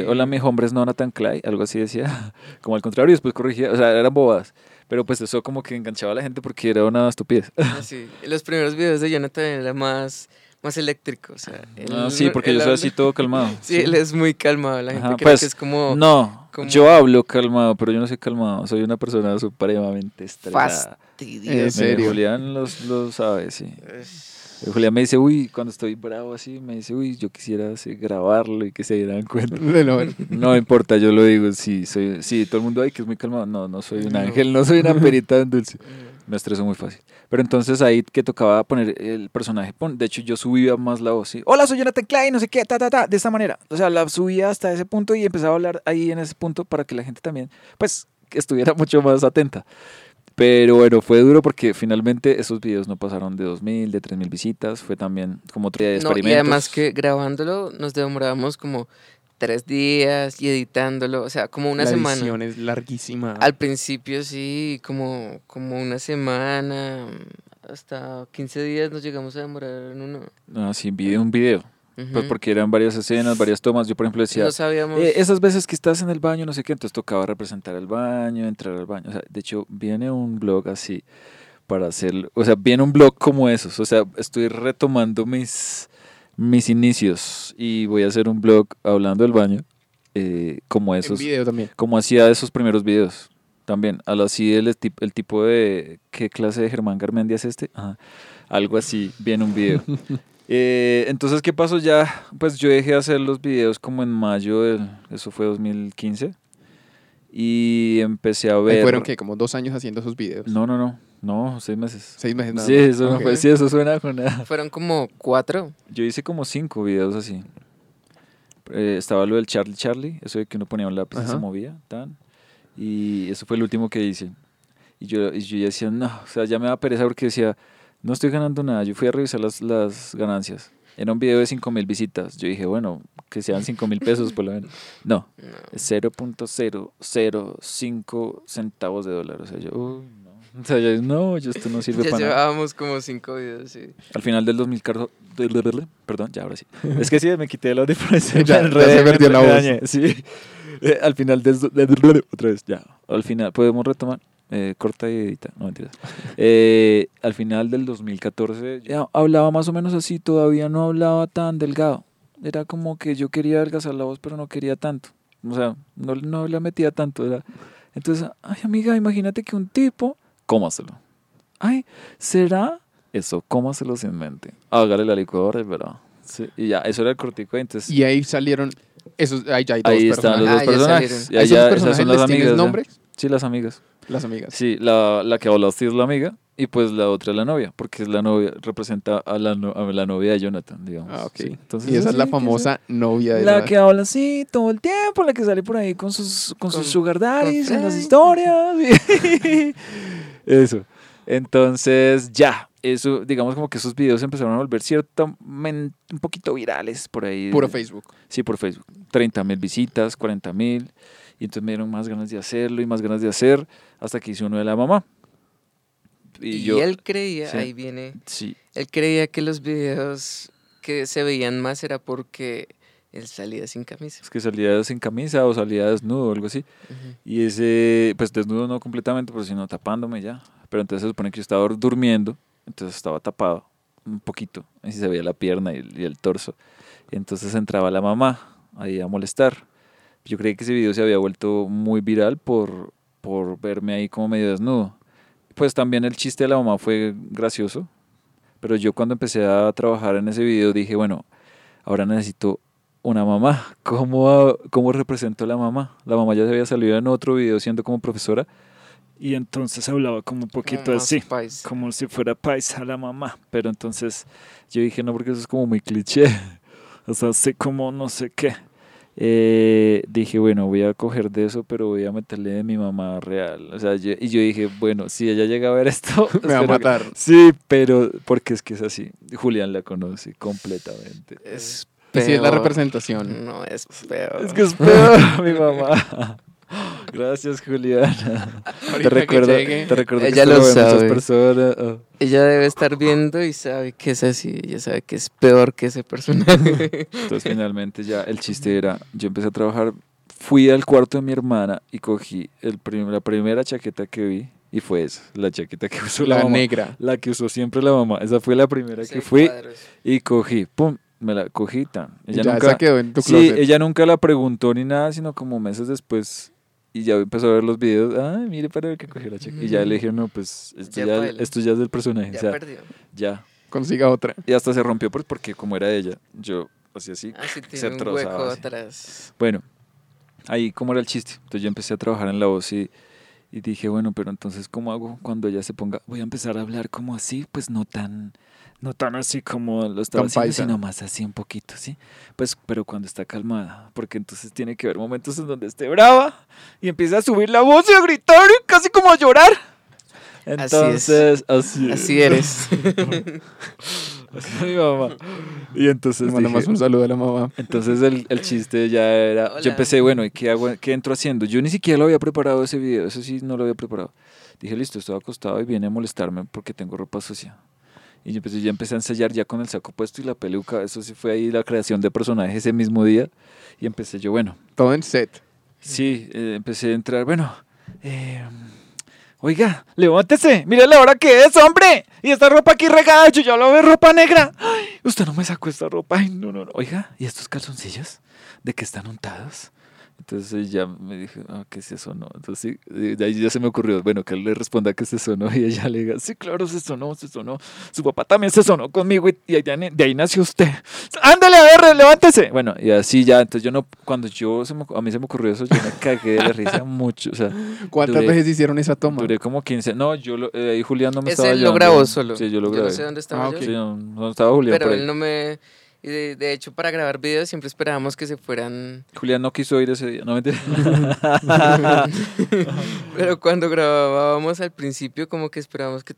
Hola, mi hombre es Jonathan Clay. Algo así decía, como al contrario. Y después corrigía, o sea, eran bobadas. Pero pues eso como que enganchaba a la gente porque era una estupidez. Sí, los primeros videos de Jonathan eran más eléctrico, o sea... sí, porque yo soy así todo calmado. Sí, él es muy calmado, la gente cree pues, que es como... No, yo hablo calmado, pero yo no soy calmado, soy una persona supremamente estresada. Fastidiosa. ¿En serio? Julián lo sabe, sí. Julián me dice, uy, cuando estoy bravo así, me dice, uy, yo quisiera grabarlo y que se dieran cuenta. No importa, yo lo digo, sí, todo el mundo, ay, que es muy calmado. No soy un ángel, no soy una perita en dulce. Me estreso muy fácil. Pero entonces ahí que tocaba poner el personaje. De hecho, yo subía más la voz. ¿Sí? Hola, soy Jonathan Clay, no sé qué, de esta manera. O sea, la subía hasta ese punto y empezaba a hablar ahí en ese punto para que la gente también, pues, estuviera mucho más atenta. Pero bueno, fue duro porque finalmente esos videos no pasaron de 2.000, de 3.000 visitas. Fue también como otro día de experimentos. Y además que grabándolo nos demorábamos como 3 días y editándolo, o sea, como una semana. La edición es larguísima. Al principio sí, como una semana, hasta 15 días nos llegamos a demorar en uno. Ah, sí, un video. Pues porque eran varias escenas, varias tomas. Yo, por ejemplo, decía, no sabíamos. Esas veces que estás en el baño, no sé qué, entonces tocaba representar el baño, entrar al baño. O sea, de hecho, viene un blog así para hacerlo. O sea, viene un blog como esos. O sea, estoy retomando mis inicios y voy a hacer un blog hablando del baño como esos, video también. Como hacía esos primeros videos también, así el tipo de qué clase de Germán Garmendia es este. Ajá. Algo así, bien un video. Entonces, ¿qué pasó ya? Pues yo dejé de hacer los videos como en mayo, eso fue 2015 y empecé a ver. ¿Fueron qué? ¿Como 2 años haciendo esos videos? No, 6 meses. 6 meses nada. Sí, eso, okay. Sí, eso suena con nada. Fueron como 4. Yo hice como 5 videos así. Estaba lo del Charlie, eso de que uno ponía un lápiz y se movía, tan. Y eso fue el último que hice. Y yo ya decía, no, o sea, ya me da pereza porque decía, no estoy ganando nada. Yo fui a revisar las ganancias. Era un video de 5.000 visitas. Yo dije, bueno, que sean $5,000 por lo menos. No. 0.005 centavos de dólar. O sea, yo... O sea, yo, no, esto no sirve para nada. Ya llevábamos como 5 videos, sí. Al final del 2014... Perdón, ya ahora sí. Es que sí, me quité el audio por eso. Ya se perdió la voz. Sí. Al final del... Otra vez, ya. Al final, podemos retomar. Corta y edita, no mentiras. Al final del 2014 ya hablaba más o menos así, todavía no hablaba tan delgado. Era como que yo quería adelgazar la voz, pero no quería tanto. O sea, no la metía tanto. Era... Entonces, ay amiga, imagínate que un tipo... Cómaselo. Ay, ¿será? Eso, cómaselo sin mente. Hágale la licuadora, ¿verdad? Sí, y ya, eso era el cortico. Entonces... Y ahí salieron Esos, ahí ya hay dos personajes. Ahí están los dos personajes. Ya ¿esos personajes son las amigas, nombres? Ya. Sí, las amigas. Las amigas. Sí, la que hablaste es la amiga y pues la otra es la novia, porque es la novia, representa a la novia de Jonathan, digamos. Ah, ok. Sí. Entonces, y esa es la famosa novia de Jonathan. La que habla así todo el tiempo, la que sale por ahí con sus sugar daddies, en las historias. Eso. Entonces, ya. Eso, digamos como que esos videos empezaron a volver ciertamente un poquito virales por ahí. Por Facebook. Sí, por Facebook. 30,000 visitas, 40,000. Y entonces me dieron más ganas de hacerlo y más ganas de hacer, hasta que hice uno de la mamá. Y yo, él creía, ¿sí? Ahí viene, sí. Él creía que los videos que se veían más era porque él salía sin camisa. Es que salía sin camisa o salía desnudo o algo así. Uh-huh. Y ese, pues desnudo no completamente, pero sino tapándome ya. Pero entonces se supone que yo estaba durmiendo. Entonces estaba tapado un poquito, así se veía la pierna y el torso. Entonces entraba la mamá ahí a molestar. Yo creí que ese video se había vuelto muy viral por verme ahí como medio desnudo. Pues también el chiste de la mamá fue gracioso, pero yo cuando empecé a trabajar en ese video dije, bueno, ahora necesito una mamá. ¿Cómo represento a la mamá? La mamá ya se había salido en otro video siendo como profesora. Y entonces hablaba como un poquito así, paisa, como si fuera paisa la mamá. Pero entonces yo dije, no, porque eso es como muy cliché. O sea, así como no sé qué. Dije, bueno, voy a coger de eso, pero voy a meterle de mi mamá real. O sea, yo dije, bueno, si ella llega a ver esto... me va a matar. Sí, pero porque es que es así. Julián la conoce completamente. Es peor. Sí, es la representación. No, es peor. Es que es peor mi mamá. Gracias, Juliana. Te recuerdo ella que lo sabe. Muchas personas. Oh. Ella debe estar viendo y sabe que es así. Ella sabe que es peor que ese personaje. Entonces, finalmente, ya el chiste era: yo empecé a trabajar, fui al cuarto de mi hermana y cogí la primera chaqueta que vi. Y fue esa, la chaqueta que usó la mamá. La negra. La que usó siempre la mamá. Esa fue la primera que fui y cogí. ¡Pum! Me la cogí tan. Ella ya nunca, se quedó en tu closet. Sí, ella nunca la preguntó ni nada, sino como meses después. Y ya empezó a ver los videos. Ay, mire, para ver que cogió la chica. Y ya le dije, no, pues esto ya es del personaje. Ya, o sea, perdió. Ya. Consiga otra. Y hasta se rompió porque como era ella, yo hacía así se trozaba. Atrás. Bueno, ahí como era el chiste. Entonces yo empecé a trabajar en la voz y dije, bueno, pero entonces ¿cómo hago cuando ella se ponga? Voy a empezar a hablar como así, pues no tan así como lo estaba haciendo, sino más así un poquito, ¿sí? Pues, pero cuando está calmada, porque entonces tiene que haber momentos en donde esté brava y empieza a subir la voz y a gritar y casi como a llorar. Entonces, así eres. Así es mi mamá. Y entonces dije, más un saludo a la mamá. Entonces el chiste ya era... Hola. Yo empecé, bueno, ¿y qué hago? ¿Qué entro haciendo? Yo ni siquiera lo había preparado ese video, eso sí, no lo había preparado. Dije, listo, estoy acostado y viene a molestarme porque tengo ropa sucia. Y yo empecé a ensayar ya con el saco puesto y la peluca. Eso sí fue ahí la creación de personajes ese mismo día. Y empecé yo, bueno... Todo en set. Sí, empecé a entrar, bueno... Oiga, levántese, mire la hora que es, hombre. Y esta ropa aquí regada, yo ya lo veo, ropa negra. Ay, usted no me sacó esta ropa. Ay, no. Oiga, ¿y estos calzoncillos? ¿De qué están untados? Entonces ya me dije, ¿qué es eso? No. Entonces sí, de ahí ya se me ocurrió, bueno, que él le responda que se sonó y ella le diga, sí, claro, se sonó. Su papá también se sonó conmigo y de ahí nació usted. Ándale, a ver, levántese. Bueno, y así ya, entonces yo no, a mí se me ocurrió eso, yo me cagué de la risa mucho. O sea, ¿cuántas veces hicieron esa toma? Duré como 15, no, ahí Julián no me estaba ayudando. Él lo grabó solo. Sí, yo lo grabé. Yo no sé dónde estaba yo. Sí, no estaba Julián. Pero él no me... Y de hecho, para grabar videos siempre esperábamos que se fueran... Julián no quiso ir ese día, no me entiendes. Pero cuando grabábamos al principio, como que esperábamos que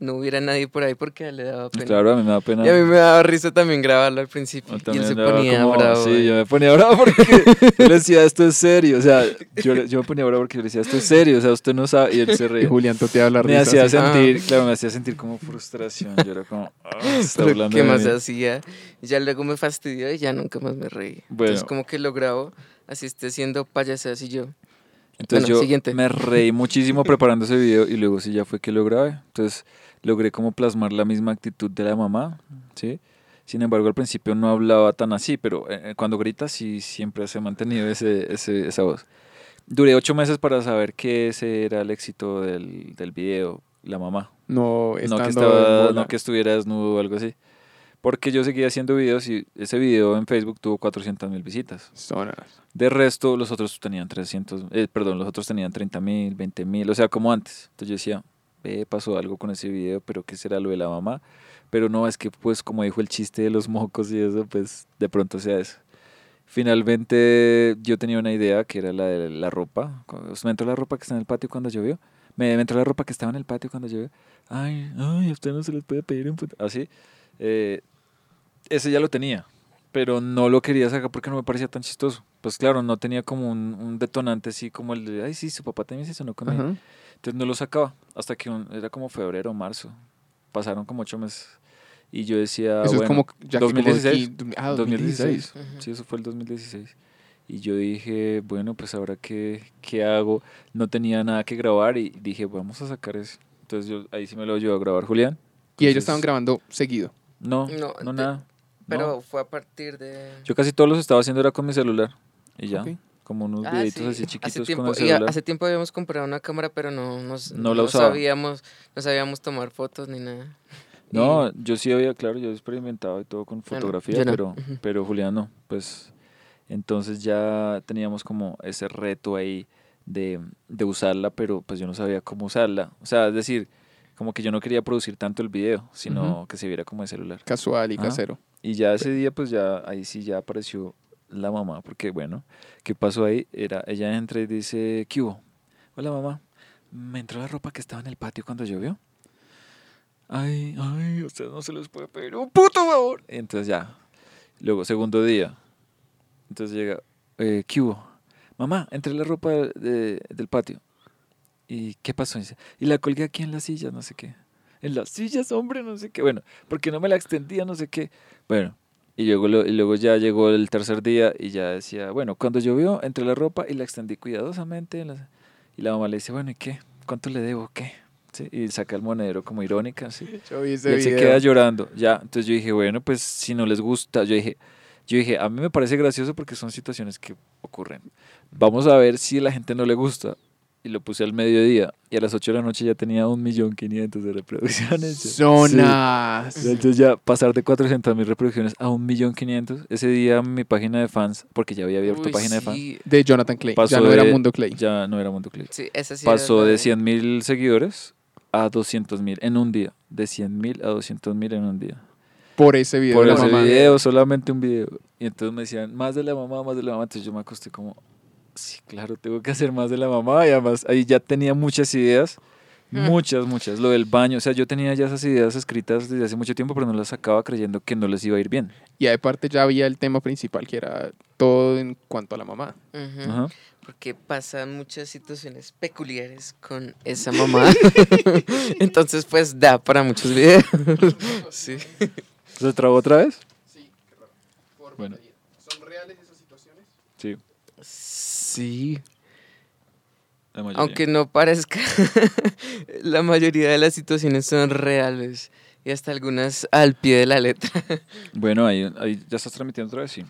no hubiera nadie por ahí porque le daba pena. Claro, a mí me daba pena. Y a mí me daba risa también grabarlo al principio. Y él se ponía bravo. Sí, yo me ponía bravo porque yo le decía, esto es serio. O sea, yo me ponía bravo porque yo le decía, esto es serio. O sea, usted no sabe. Y él se reía. Y Julián toteaba la risa. Me hacía sentir, claro, me hacía sentir como frustración. Yo era como, está hablando de mí. ¿Qué más hacía? Ya luego me fastidió y ya nunca más me reí. Bueno. Entonces como que lo grabo, así esté siendo payasadas y yo... Entonces bueno, yo me reí muchísimo preparando ese video y luego sí ya fue que lo grabé. Entonces logré como plasmar la misma actitud de la mamá, ¿sí? Sin embargo, al principio no hablaba tan así, pero cuando grita sí siempre se ha mantenido esa voz. Duré 8 meses para saber que ese era el éxito del video, la mamá. No que estuviera desnudo o algo así. porque yo seguía haciendo videos y ese video en Facebook tuvo 400.000 visitas. De resto, los otros tenían 30.000, 20.000, o sea, como antes. Entonces yo decía, pasó algo con ese video, pero ¿qué será lo de la mamá? Pero no, es que pues como dijo el chiste de los mocos y eso, pues de pronto sea eso. Finalmente yo tenía una idea que era la de la ropa. Me entró la ropa que está en el patio cuando llovió. Me entró la ropa que estaba en el patio cuando llovió. Ay, a usted no se les puede pedir un puto. Así. Ese ya lo tenía, pero no lo quería sacar porque no me parecía tan chistoso. Pues claro, no tenía como un detonante así como el de, ay, sí, su papá también se sonó con él. Uh-huh. Entonces no lo sacaba hasta que era como febrero o marzo. Pasaron como 8 meses. Y yo decía, eso bueno, es como 2016. 2016. Uh-huh. Sí, eso fue el 2016. Y yo dije, bueno, pues ahora qué hago. No tenía nada que grabar y dije, vamos a sacar eso. Entonces yo ahí sí me lo ayudó a grabar Julián. Entonces, ¿y ellos estaban grabando seguido? No, nada. Pero no. Fue a partir de... Yo casi todos los estaba haciendo era con mi celular y ya. Okay. Como unos videitos así chiquitos con el celular. Hace tiempo habíamos comprado una cámara, pero no sabíamos tomar fotos ni nada. No, yo sí había, claro, yo experimentaba y todo con fotografía, pero Julián no, pues entonces ya teníamos como ese reto ahí de usarla, pero pues yo no sabía cómo usarla, o sea, es decir, como que yo no quería producir tanto el video, sino que se viera como de celular. Casual y casero. Y ya ese día, pues ya, ahí sí ya apareció la mamá, porque bueno, ¿qué pasó ahí? Ella entra y dice, ¿qué hubo? Hola mamá, me entró la ropa que estaba en el patio cuando llovió. Ay, ustedes no se les puede pedir un puto favor. Entonces ya, luego, segundo día. Entonces llega, ¿qué hubo? Mamá, entré en la ropa del patio. ¿Y qué pasó? Y la colgué aquí en las sillas, no sé qué. En las sillas, hombre, no sé qué. Bueno, porque no me la extendía, no sé qué. Bueno, y luego ya llegó el tercer día y ya decía, bueno, cuando llovió, entré la ropa y la extendí cuidadosamente. Y la mamá le dice, bueno, ¿y qué? ¿Cuánto le debo? ¿Qué? ¿Sí? Y saca el monedero como irónica, ¿sí? Yo vi ese y él video. Se queda llorando, ya. Entonces yo dije, bueno, pues si no les gusta, yo dije, a mí me parece gracioso porque son situaciones que ocurren. Vamos a ver si a la gente no le gusta. Y lo puse al mediodía y a las 8 de la noche ya tenía 1.500.000 de reproducciones. ¡Zonas! Sí. Entonces ya pasar de 400.000 reproducciones a 1.500.000. Ese día mi página de fans, porque ya había abierto página de fans. De Jonathan Clay. Ya no era Mundo Clay. Ya no era Mundo Clay. Sí, esa sí pasó de 100.000 seguidores a 200.000 en un día. De 100.000 a 200.000 en un día. Por ese video. Por ese mamá. Video, solamente un video. Y entonces me decían, más de la mamá, más de la mamá. Entonces yo me acosté como... Sí, claro, tengo que hacer más de la mamá y además ahí ya tenía muchas ideas, muchas, lo del baño, o sea, yo tenía ya esas ideas escritas desde hace mucho tiempo, pero no las sacaba creyendo que no les iba a ir bien. Y aparte ya había el tema principal que era todo en cuanto a la mamá. Uh-huh. Uh-huh. Porque pasan muchas situaciones peculiares con esa mamá, entonces pues da para muchos videos. Sí. ¿Se trabó otra vez? Sí, claro. Bueno. ¿Son reales esas situaciones? Sí. Sí, aunque no parezca, la mayoría de las situaciones son reales y hasta algunas al pie de la letra. Bueno, ahí ya estás transmitiendo otra vez, sí.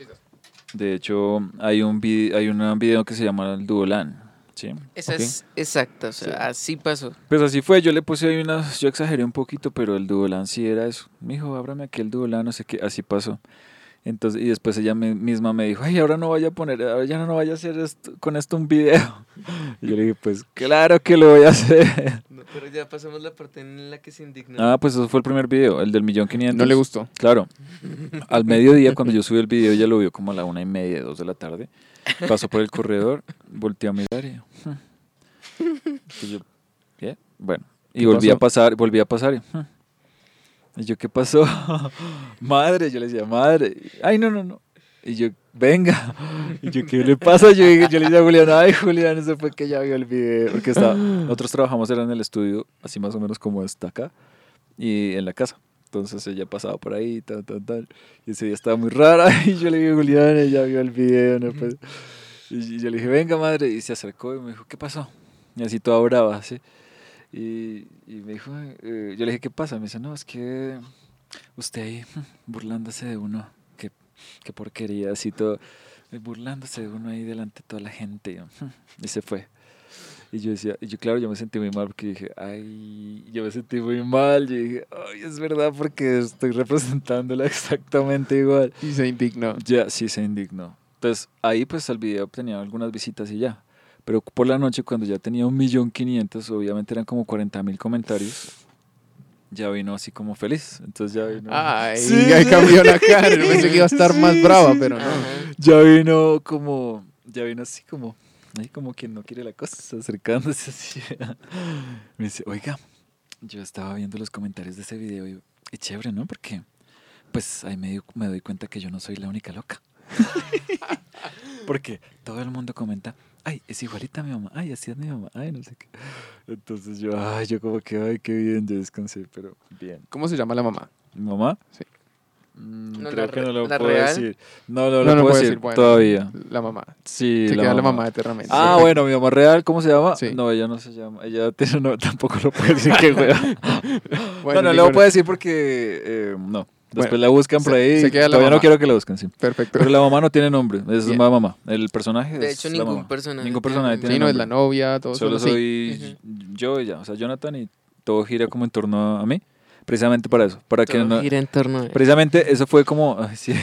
De hecho, hay un video que se llama el Duolán. Sí. Eso okay. Es exacto, o sea, sí. Así pasó. Pues así fue, yo le puse ahí unas, yo exageré un poquito, pero el Duolán sí era eso. Mijo, ábrame aquí el Duolán, no sé qué, así pasó. Entonces, y después ella misma me dijo, ay, ahora no vaya a hacer esto, con esto un video. Y yo le dije, pues claro que lo voy a hacer. No, pero ya pasamos la parte en la que se indignó. Ah, pues eso fue el primer video, el del 1.500.000. No le gustó. Claro. Al mediodía, cuando yo subí el video, ella lo vio como a la 1:30, 2 de la tarde. Pasó por el corredor, volteé a mirar y yo, ¿qué? Bueno, y volví a pasar y... Y yo, ¿qué pasó? Madre, yo le decía, madre. Ay, no. Y yo, venga. Y yo, ¿qué le pasa? Yo le decía a Julián, ay, Julián, eso fue que ya vio el video. Porque nosotros trabajamos, era en el estudio, así más o menos como hasta acá, y en la casa. Entonces ella pasaba por ahí, tal. Y ese día estaba muy rara. Y yo le dije, Julián, ella vio el video. ¿No? Pues, y yo le dije, venga, madre. Y se acercó y me dijo, ¿qué pasó? Y así toda brava, así. Y me dijo, yo le dije, ¿qué pasa? Me dice, no, es que usted ahí burlándose de uno, qué porquería, así todo, burlándose de uno ahí delante de toda la gente, y se fue. Y yo decía, claro, yo me sentí muy mal porque dije, yo dije, ay, es verdad, porque estoy representándola exactamente igual. Y se indignó. Ya, sí, se indignó. Entonces, ahí pues al video tenía algunas visitas y ya. Pero por la noche, cuando ya tenía 1.500.000, obviamente eran como 40.000 comentarios, ya vino así como feliz. Entonces ya vino... Ay, sí, ya cambió la cara. Pensé que iba a estar más brava, pero no. Ya vino como... Ya vino así como... Ay, como quien no quiere la cosa, acercándose así. Me dice, oiga, yo estaba viendo los comentarios de ese video y chévere, ¿no? Porque pues ahí me doy cuenta que yo no soy la única loca. Porque todo el mundo comenta, ay, es igualita a mi mamá, ay, así es mi mamá, ay, no sé qué. Entonces yo como que, ay, qué bien, yo descansé, pero bien. ¿Cómo se llama la mamá? ¿Mi mamá? Sí. No, creo que no lo puedo decir. No lo puedo decir bueno, todavía. La mamá. Sí, se queda la mamá eternamente. Ah, bueno, mi mamá real, ¿cómo se llama? Sí. No, ella no se llama. Ella tampoco lo puede decir. Que bueno, no lo puedo decir porque no. Después la buscan por ahí. Se queda la mamá. No quiero que la busquen, sí. Perfecto. Pero la mamá no tiene nombre. Es la mamá. El personaje. De hecho, ningún personaje tiene nombre. Es la novia, todo. Solo soy yo y ella. O sea, Jonathan, y todo gira como en torno a mí. Precisamente para eso, para todo que no gira en torno a él. Precisamente eso fue como sí,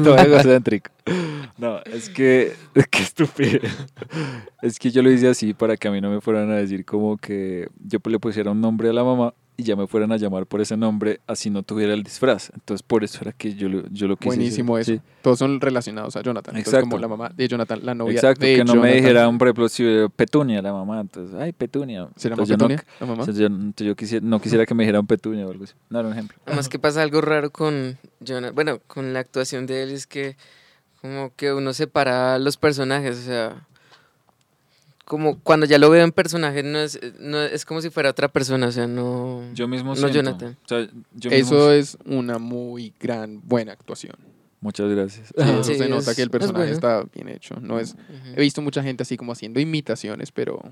no, es que estúpido. Es que yo lo hice así para que a mí no me fueran a decir como que yo le pusiera un nombre a la mamá y ya me fueran a llamar por ese nombre, así no tuviera el disfraz. Entonces por eso era que yo lo quise. Buenísimo eso. Sí. Todos son relacionados a Jonathan. Exacto. Entonces, como la mamá de Jonathan, la novia. Exacto, de que no Jonathan. Me dijera, por ejemplo, si Petunia, la mamá. Entonces, ay, Petunia. ¿Se llama Petunia? No, la mamá. Yo no quisiera que me dijeran Petunia o algo así. No, era un ejemplo. Además que pasa algo raro con Jonathan, bueno, con la actuación de él, es que como que uno separa los personajes, o sea... Como cuando ya lo veo en personaje, no es como si fuera otra persona, o sea, no... Yo mismo siento. No Jonathan. O sea, es una muy buena actuación. Muchas gracias. Sí, sí, se nota que el personaje está bien hecho. No es, he visto mucha gente así como haciendo imitaciones, pero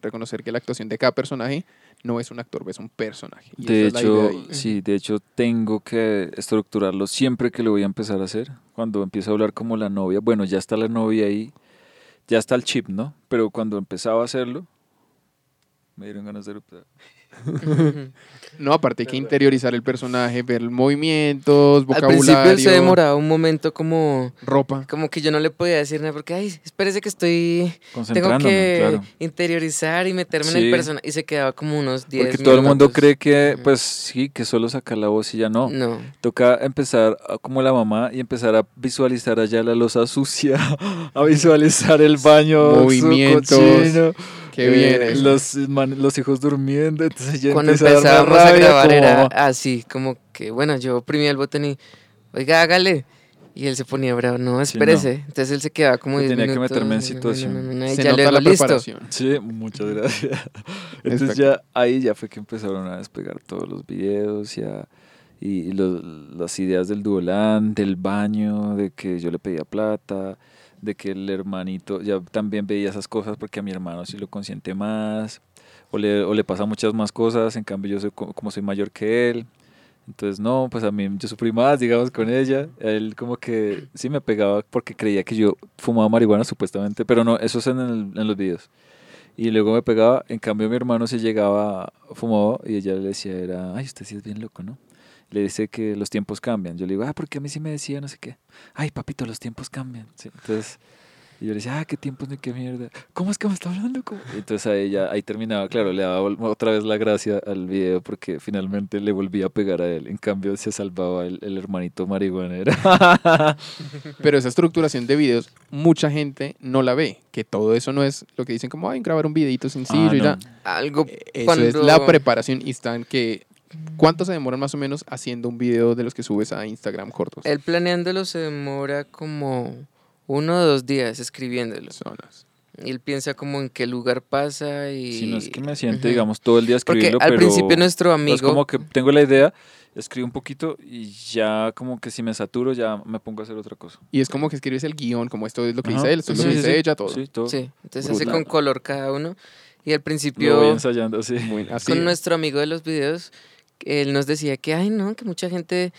reconocer que la actuación de cada personaje no es un actor, es un personaje. Y de hecho, de hecho tengo que estructurarlo siempre que lo voy a empezar a hacer. Cuando empiezo a hablar como la novia, bueno, ya está la novia ahí. Ya está el chip, ¿no? Pero cuando empezaba a hacerlo, me dieron ganas de eruptar. No, aparte hay que interiorizar el personaje, ver movimientos, vocabulario. Al principio se demoraba un momento como... Ropa. Como que yo no le podía decir nada porque, ay, espérese que estoy... Concentrándome, tengo que interiorizar y meterme en el personaje. Y se quedaba como unos 10 minutos. Porque todo el mundo cree que, pues sí, que solo sacar la voz y ya no. No. Toca empezar como la mamá y empezar a visualizar allá la loza sucia, a visualizar el baño, movimientos. Su cochino. Qué bien. Los hijos durmiendo, entonces yo Cuando empezábamos a grabar como... era así, como que, bueno, yo oprimía el botón y, oiga, hágale. Y él se ponía bravo, no, espérese. Sí, no. Entonces él se quedaba como 10 minutos. Tenía que meterme en situación. Y ya luego listo. Sí, muchas gracias. Entonces ya ahí ya fue que empezaron a despegar todos los videos y las ideas del Duolán, del baño, de que yo le pedía plata... de que el hermanito, ya también veía esas cosas porque a mi hermano sí lo consiente más, o le pasa muchas más cosas, en cambio yo soy, como soy mayor que él, entonces no, pues a mí yo sufrí más, digamos, con ella, él como que sí me pegaba porque creía que yo fumaba marihuana supuestamente, pero no, eso es en los videos, y luego me pegaba, en cambio mi hermano se llegaba, fumaba, y ella le decía, era, ay, usted sí es bien loco, ¿no? Le dice que los tiempos cambian. Yo le digo, porque a mí sí me decía no sé qué. Ay, papito, los tiempos cambian. Sí, entonces, y yo le decía, qué tiempos ni qué mierda. ¿Cómo es que me está hablando? ¿Cómo? Entonces ahí terminaba, claro, le daba otra vez la gracia al video porque finalmente le volvía a pegar a él. En cambio, se salvaba el hermanito marihuanero. Pero esa estructuración de videos, mucha gente no la ve. Que todo eso no es lo que dicen como, ay, grabar un videito sencillo y ya. Algo eso cuando... es la preparación y están que... ¿Cuánto se demoran más o menos haciendo un video de los que subes a Instagram cortos? El planeándolo se demora como 1 o 2 días escribiéndolo. Zonas. Y él piensa como en qué lugar pasa y... Si no es que me siente, digamos, todo el día escribiendo, pero... Porque al principio nuestro amigo... Es como que tengo la idea, escribo un poquito y ya como que si me saturo ya me pongo a hacer otra cosa. Y es como que escribes el guión, como esto es lo que dice él, esto es lo que dice ella, todo. Sí, todo. Sí, entonces hace con color cada uno. Y al principio... Lo voy ensayando, sí. Muy, así. Con nuestro amigo de los videos... él nos decía que, ay, no, que mucha gente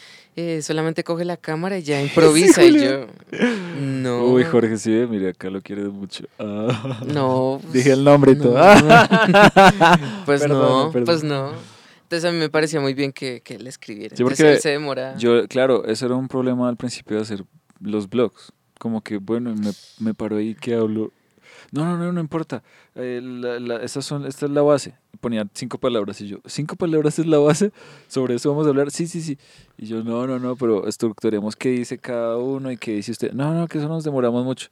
solamente coge la cámara y ya improvisa. Sí, y yo, no. Uy, Jorge, sí, mira, acá lo quieres mucho. Ah. No. Pues, dije el nombre y no, todo. No. Pues perdón, no, perdón. Pues no. Entonces a mí me parecía muy bien que él escribiera. Sí, entonces él se demoraba. Yo, claro, eso era un problema al principio de hacer los blogs. Como que, bueno, me paro ahí, ¿qué hablo? No importa. Esta es la base. Ponía 5 palabras y yo, 5 palabras es la base, sobre eso vamos a hablar. Sí. Y yo, no, pero estructuremos qué dice cada uno y qué dice usted. No, que eso nos demoramos mucho.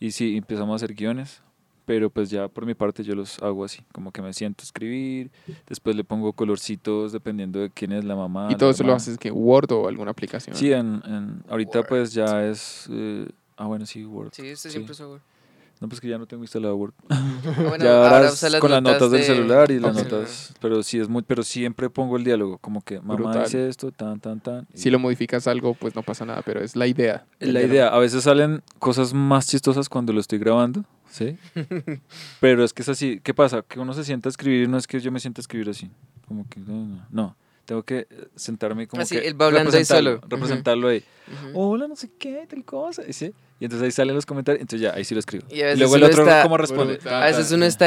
Y sí, empezamos a hacer guiones, pero pues ya por mi parte yo los hago así, como que me siento a escribir, después le pongo colorcitos dependiendo de quién es la mamá. ¿Y todo eso lo haces que Word o alguna aplicación? Sí, ahorita Word, pues ya sí. Es... bueno, sí, Word. Sí, este sí. Siempre es Word. No, pues que ya no tengo instalado Word. Bueno, ya ahora usa con las notas del celular y las notas. Pero sí, pero siempre pongo el diálogo. Como que mamá brutal. Dice esto, tan. Si lo modificas algo, pues no pasa nada, pero es la idea. La idea. A veces salen cosas más chistosas cuando lo estoy grabando, ¿sí? Pero es que es así. ¿Qué pasa? Que uno se sienta a escribir, no es que yo me sienta a escribir así. Como que no. Tengo que sentarme como así, que él va hablando ahí solo. Representarlo ahí. Uh-huh. Hola, no sé qué, tal cosa. ¿Sí? Y entonces ahí salen los comentarios. Entonces ya, ahí sí lo escribo. Y luego el otro, ¿cómo responde? A veces uno está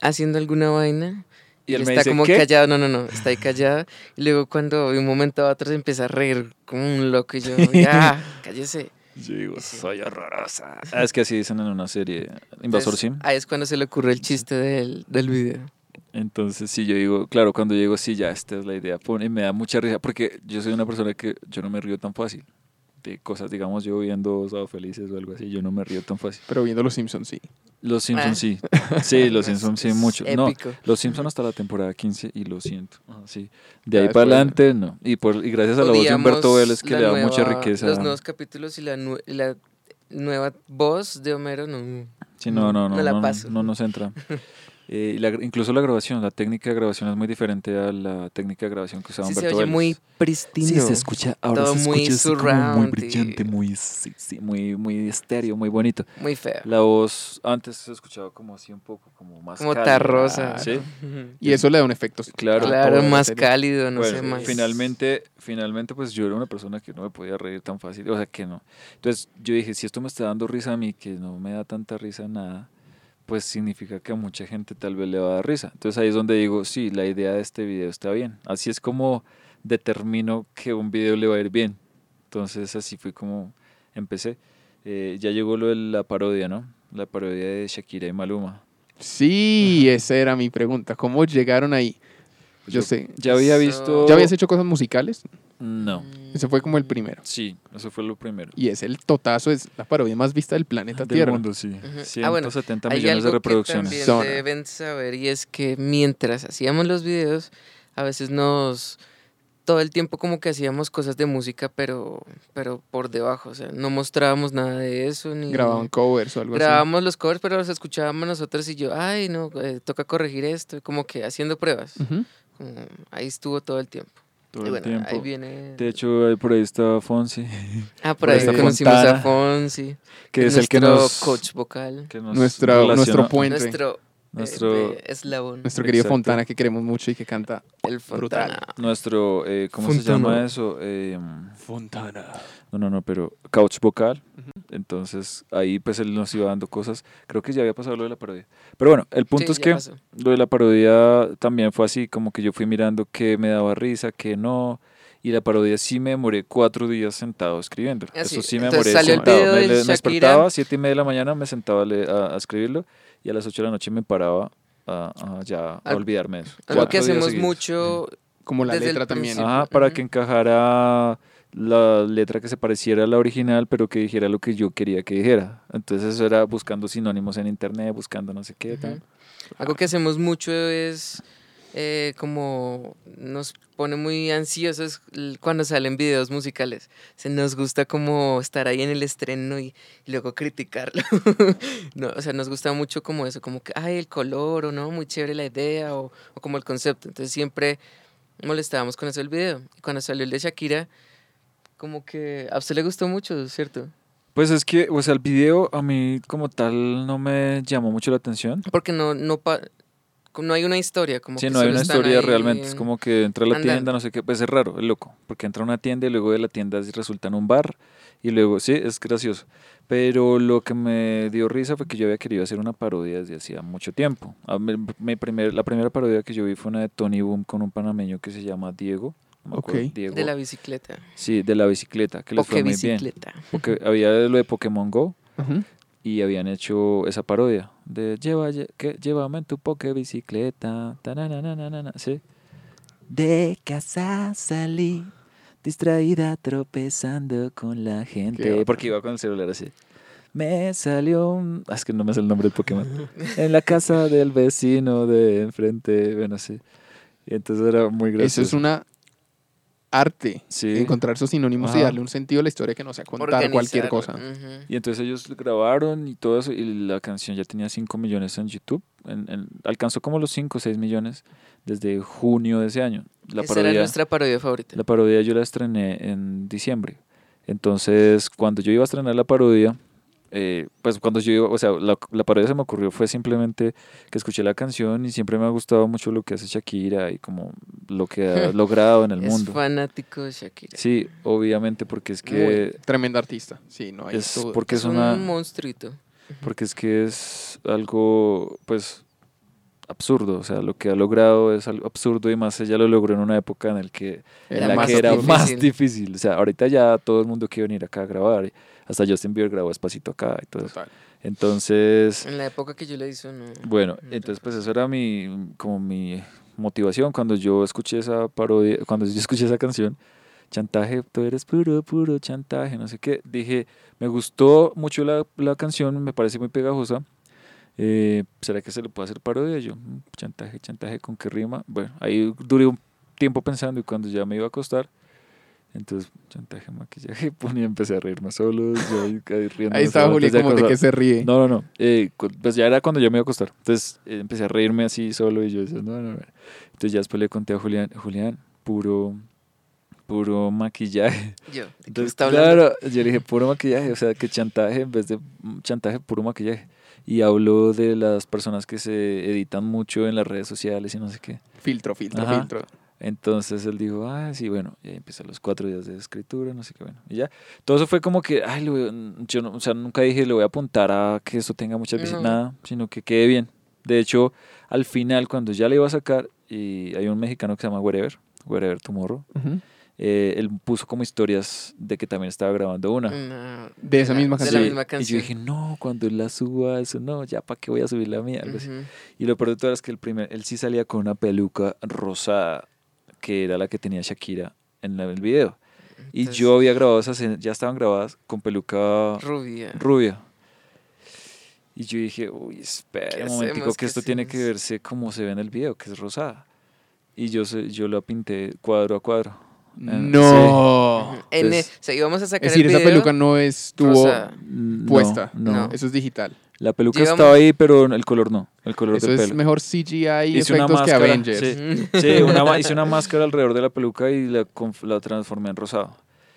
haciendo alguna vaina y él está me dice, como ¿qué? Callado. No, está ahí callado. Y luego cuando de un momento a otro se empieza a reír como un loco. Y yo, ya, cállese. Yo digo, soy horrorosa. Es que así dicen en una serie, Invasor entonces, Sim. Ahí es cuando se le ocurre el chiste del video. Entonces, sí, yo digo, claro, cuando llego, sí, ya, esta es la idea. Y me da mucha risa, porque yo soy una persona que yo no me río tan fácil. De cosas, digamos, yo viendo Sábado Felices o algo así, yo no me río tan fácil. Pero viendo Los Simpsons, sí. Los Simpsons, sí. Sí, Los Simpsons, sí, mucho. Épico. No, Los Simpsons hasta la temporada 15, y lo siento. Sí. De ahí para adelante, no. Y gracias a la voz de Humberto Vélez, que le da mucha riqueza. Los nuevos capítulos y la nueva voz de Homero, no. Sí, no la paso. No nos entra. Incluso la grabación, la técnica de grabación es muy diferente a la técnica de grabación que usaba Humberto Vélez. Se oye muy pristino. Sí, se escucha, ahora todo se escucha muy surround, muy brillante, muy estéreo, muy bonito. Muy feo. La voz antes se escuchaba como así un poco, como más como cálida. Como tarrosa. ¿Sí? Uh-huh. Y eso le da un efecto. Claro, más cálido, no sé más. Finalmente, pues yo era una persona que no me podía reír tan fácil, o sea que no. Entonces yo dije, si esto me está dando risa a mí, que no me da tanta risa nada, pues significa que a mucha gente tal vez le va a dar risa. Entonces ahí es donde digo, sí, la idea de este video está bien. Así es como determino que un video le va a ir bien. Entonces así fue como empecé. Ya llegó lo de la parodia, ¿no? La parodia de Shakira y Maluma. Sí, esa era mi pregunta. ¿Cómo llegaron ahí? Yo sé. ¿Ya había visto? ¿Ya habías hecho cosas musicales? No. Ese fue como el primero. Sí, eso fue lo primero. Y es el totazo, es la parodia más vista del planeta Tierra. Del mundo, sí. Uh-huh. 170 millones de reproducciones. Hay algo que también deben saber, y es que mientras hacíamos los videos, a veces todo el tiempo como que hacíamos cosas de música, pero por debajo, o sea, no mostrábamos nada de eso. Ni grababan covers o algo así. Grabábamos los covers, pero los escuchábamos nosotros y yo, ay, no, toca corregir esto, como que haciendo pruebas. Uh-huh. Ahí estuvo todo el tiempo. Ahí viene... De hecho, por ahí está Fonsi. Por ahí conocimos Fontana, a Fonsi, que es el que nos... coach vocal. Que nuestro puente. Nuestro eslabón. Nuestro querido exacto. Fontana, que queremos mucho y que canta el Fontana. Brutal. Nuestro, ¿cómo Fontana. Se llama eso? Fontana. No, pero coach vocal. Uh-huh. Entonces, ahí pues él nos iba dando cosas. Creo que ya había pasado lo de la parodia. Pero bueno, el punto es que pasó. Lo de la parodia también fue así, como que yo fui mirando qué me daba risa, qué no... Y la parodia sí me demoré 4 días sentado escribiendo. Así, eso sí me demoré sentado. Me despertaba a 7:30 de la mañana, me sentaba a escribirlo y a las 8 de la noche me paraba a olvidarme de eso. Algo que hacemos seguidos. Mucho. Como la letra también. Ajá, para que encajara la letra que se pareciera a la original, pero que dijera lo que yo quería que dijera. Entonces eso era buscando sinónimos en internet, buscando no sé qué. Uh-huh. Tal. Algo que hacemos mucho es... como nos pone muy ansiosos cuando salen videos musicales. Se nos gusta como estar ahí en el estreno y luego criticarlo. No, o sea, nos gusta mucho como eso, como que, ay, el color, o no, muy chévere la idea, o como el concepto. Entonces siempre molestábamos con eso el video. Y cuando salió el de Shakira, como que a usted le gustó mucho, ¿cierto? Pues es que, o sea, el video a mí como tal no me llamó mucho la atención. Porque no no hay una historia. Como sí, que no hay una historia realmente. Es como que entra a la tienda, no sé qué. Pues es raro, es loco. Porque entra a una tienda y luego de la tienda resulta en un bar. Y luego, sí, es gracioso. Pero lo que me dio risa fue que yo había querido hacer una parodia desde hacía mucho tiempo. La primera parodia que yo vi fue una de Tony Boom con un panameño que se llama Diego. No okay. acuerdo, Diego. De la bicicleta. Sí, de la bicicleta, que les fue muy bicicleta. Bien. Porque había lo de Pokémon Go. Uh-huh. Y habían hecho esa parodia de llévame en tu poke bicicleta, ¿sí? De casa salí, distraída tropezando con la gente. Porque iba con el celular así. Me salió un... Es que no me sé el nombre del Pokémon. En la casa del vecino de enfrente, bueno, sí. Y entonces era muy gracioso. Eso es una... arte, sí. Encontrar sus sinónimos y darle un sentido a la historia que no sea contar cualquier cosa. Uh-huh. Y entonces ellos grabaron y todo eso, y la canción ya tenía 5 millones en YouTube. Alcanzó como los 5 o 6 millones desde junio de ese año. Esa era nuestra parodia favorita. La parodia yo la estrené en diciembre. Entonces, cuando yo iba a estrenar la parodia, pues cuando yo iba, o sea, la parodia se me ocurrió fue simplemente que escuché la canción y siempre me ha gustado mucho lo que hace Shakira y como lo que ha logrado en el mundo. Es fanático de Shakira. Sí, obviamente, porque es que... Muy tremenda artista, sí, no hay todo. Porque es un monstruito. Porque es que es algo, pues, absurdo, o sea, lo que ha logrado es algo absurdo y más ella lo logró en una época en, el que, en la que era difícil. Más difícil, o sea, ahorita ya todo el mundo quiere venir acá a grabar, hasta Justin Bieber grabó Despacito acá y todo eso. Entonces... En la época que yo le hice, no... Bueno, no entonces pues eso era mi motivación cuando yo escuché esa parodia, cuando yo escuché esa canción, Chantaje, tú eres puro, puro chantaje, no sé qué, dije, me gustó mucho la canción, me parece muy pegajosa. ¿Será que se le puede hacer parodia? Yo, chantaje, ¿con qué rima? Bueno, ahí duré un tiempo pensando y cuando ya me iba a acostar, entonces, chantaje, maquillaje, ponía, empecé a reírme solo. Ahí estaba Juli como de que se ríe. No. Pues ya era cuando ya me iba a acostar. Entonces empecé a reírme así solo y yo decía, no. Entonces ya después le conté a Julián, puro maquillaje. Yo, entonces, claro, yo le dije, puro maquillaje, o sea, que chantaje en vez de chantaje, puro maquillaje. Y habló de las personas que se editan mucho en las redes sociales y no sé qué. Filtro. Entonces él dijo, sí, bueno, y ahí empiezan los 4 días de escritura, no sé qué, bueno. Y ya, todo eso fue como que, yo no, o sea, nunca dije, le voy a apuntar a que esto tenga muchas visitas, nada, sino que quede bien. De hecho, al final, cuando ya le iba a sacar, y hay un mexicano que se llama Wherever Tomorrow, uh-huh. Él puso como historias de que también estaba grabando una de esa misma canción. Y yo dije, no, cuando él la suba, eso no, ya para qué voy a subir la mía, algo así. Y lo peor de todo es que él sí salía con una peluca rosada, que era la que tenía Shakira en el video. Entonces, y yo había grabado esas, ya estaban grabadas con peluca rubia. Y yo dije, uy, espera un momentico, que esto tiene que verse como se ve en el video, que es rosada. Y yo la pinté cuadro a cuadro. No. Sí. Entonces, íbamos a sacar, es decir, el video, esa peluca no estuvo puesta. No. Eso es digital. La peluca estaba ahí, pero el color no. El color eso del pelo. Es mejor CGI y efectos máscara, que Avengers. Sí, hice una máscara alrededor de la peluca y la transformé en rosado.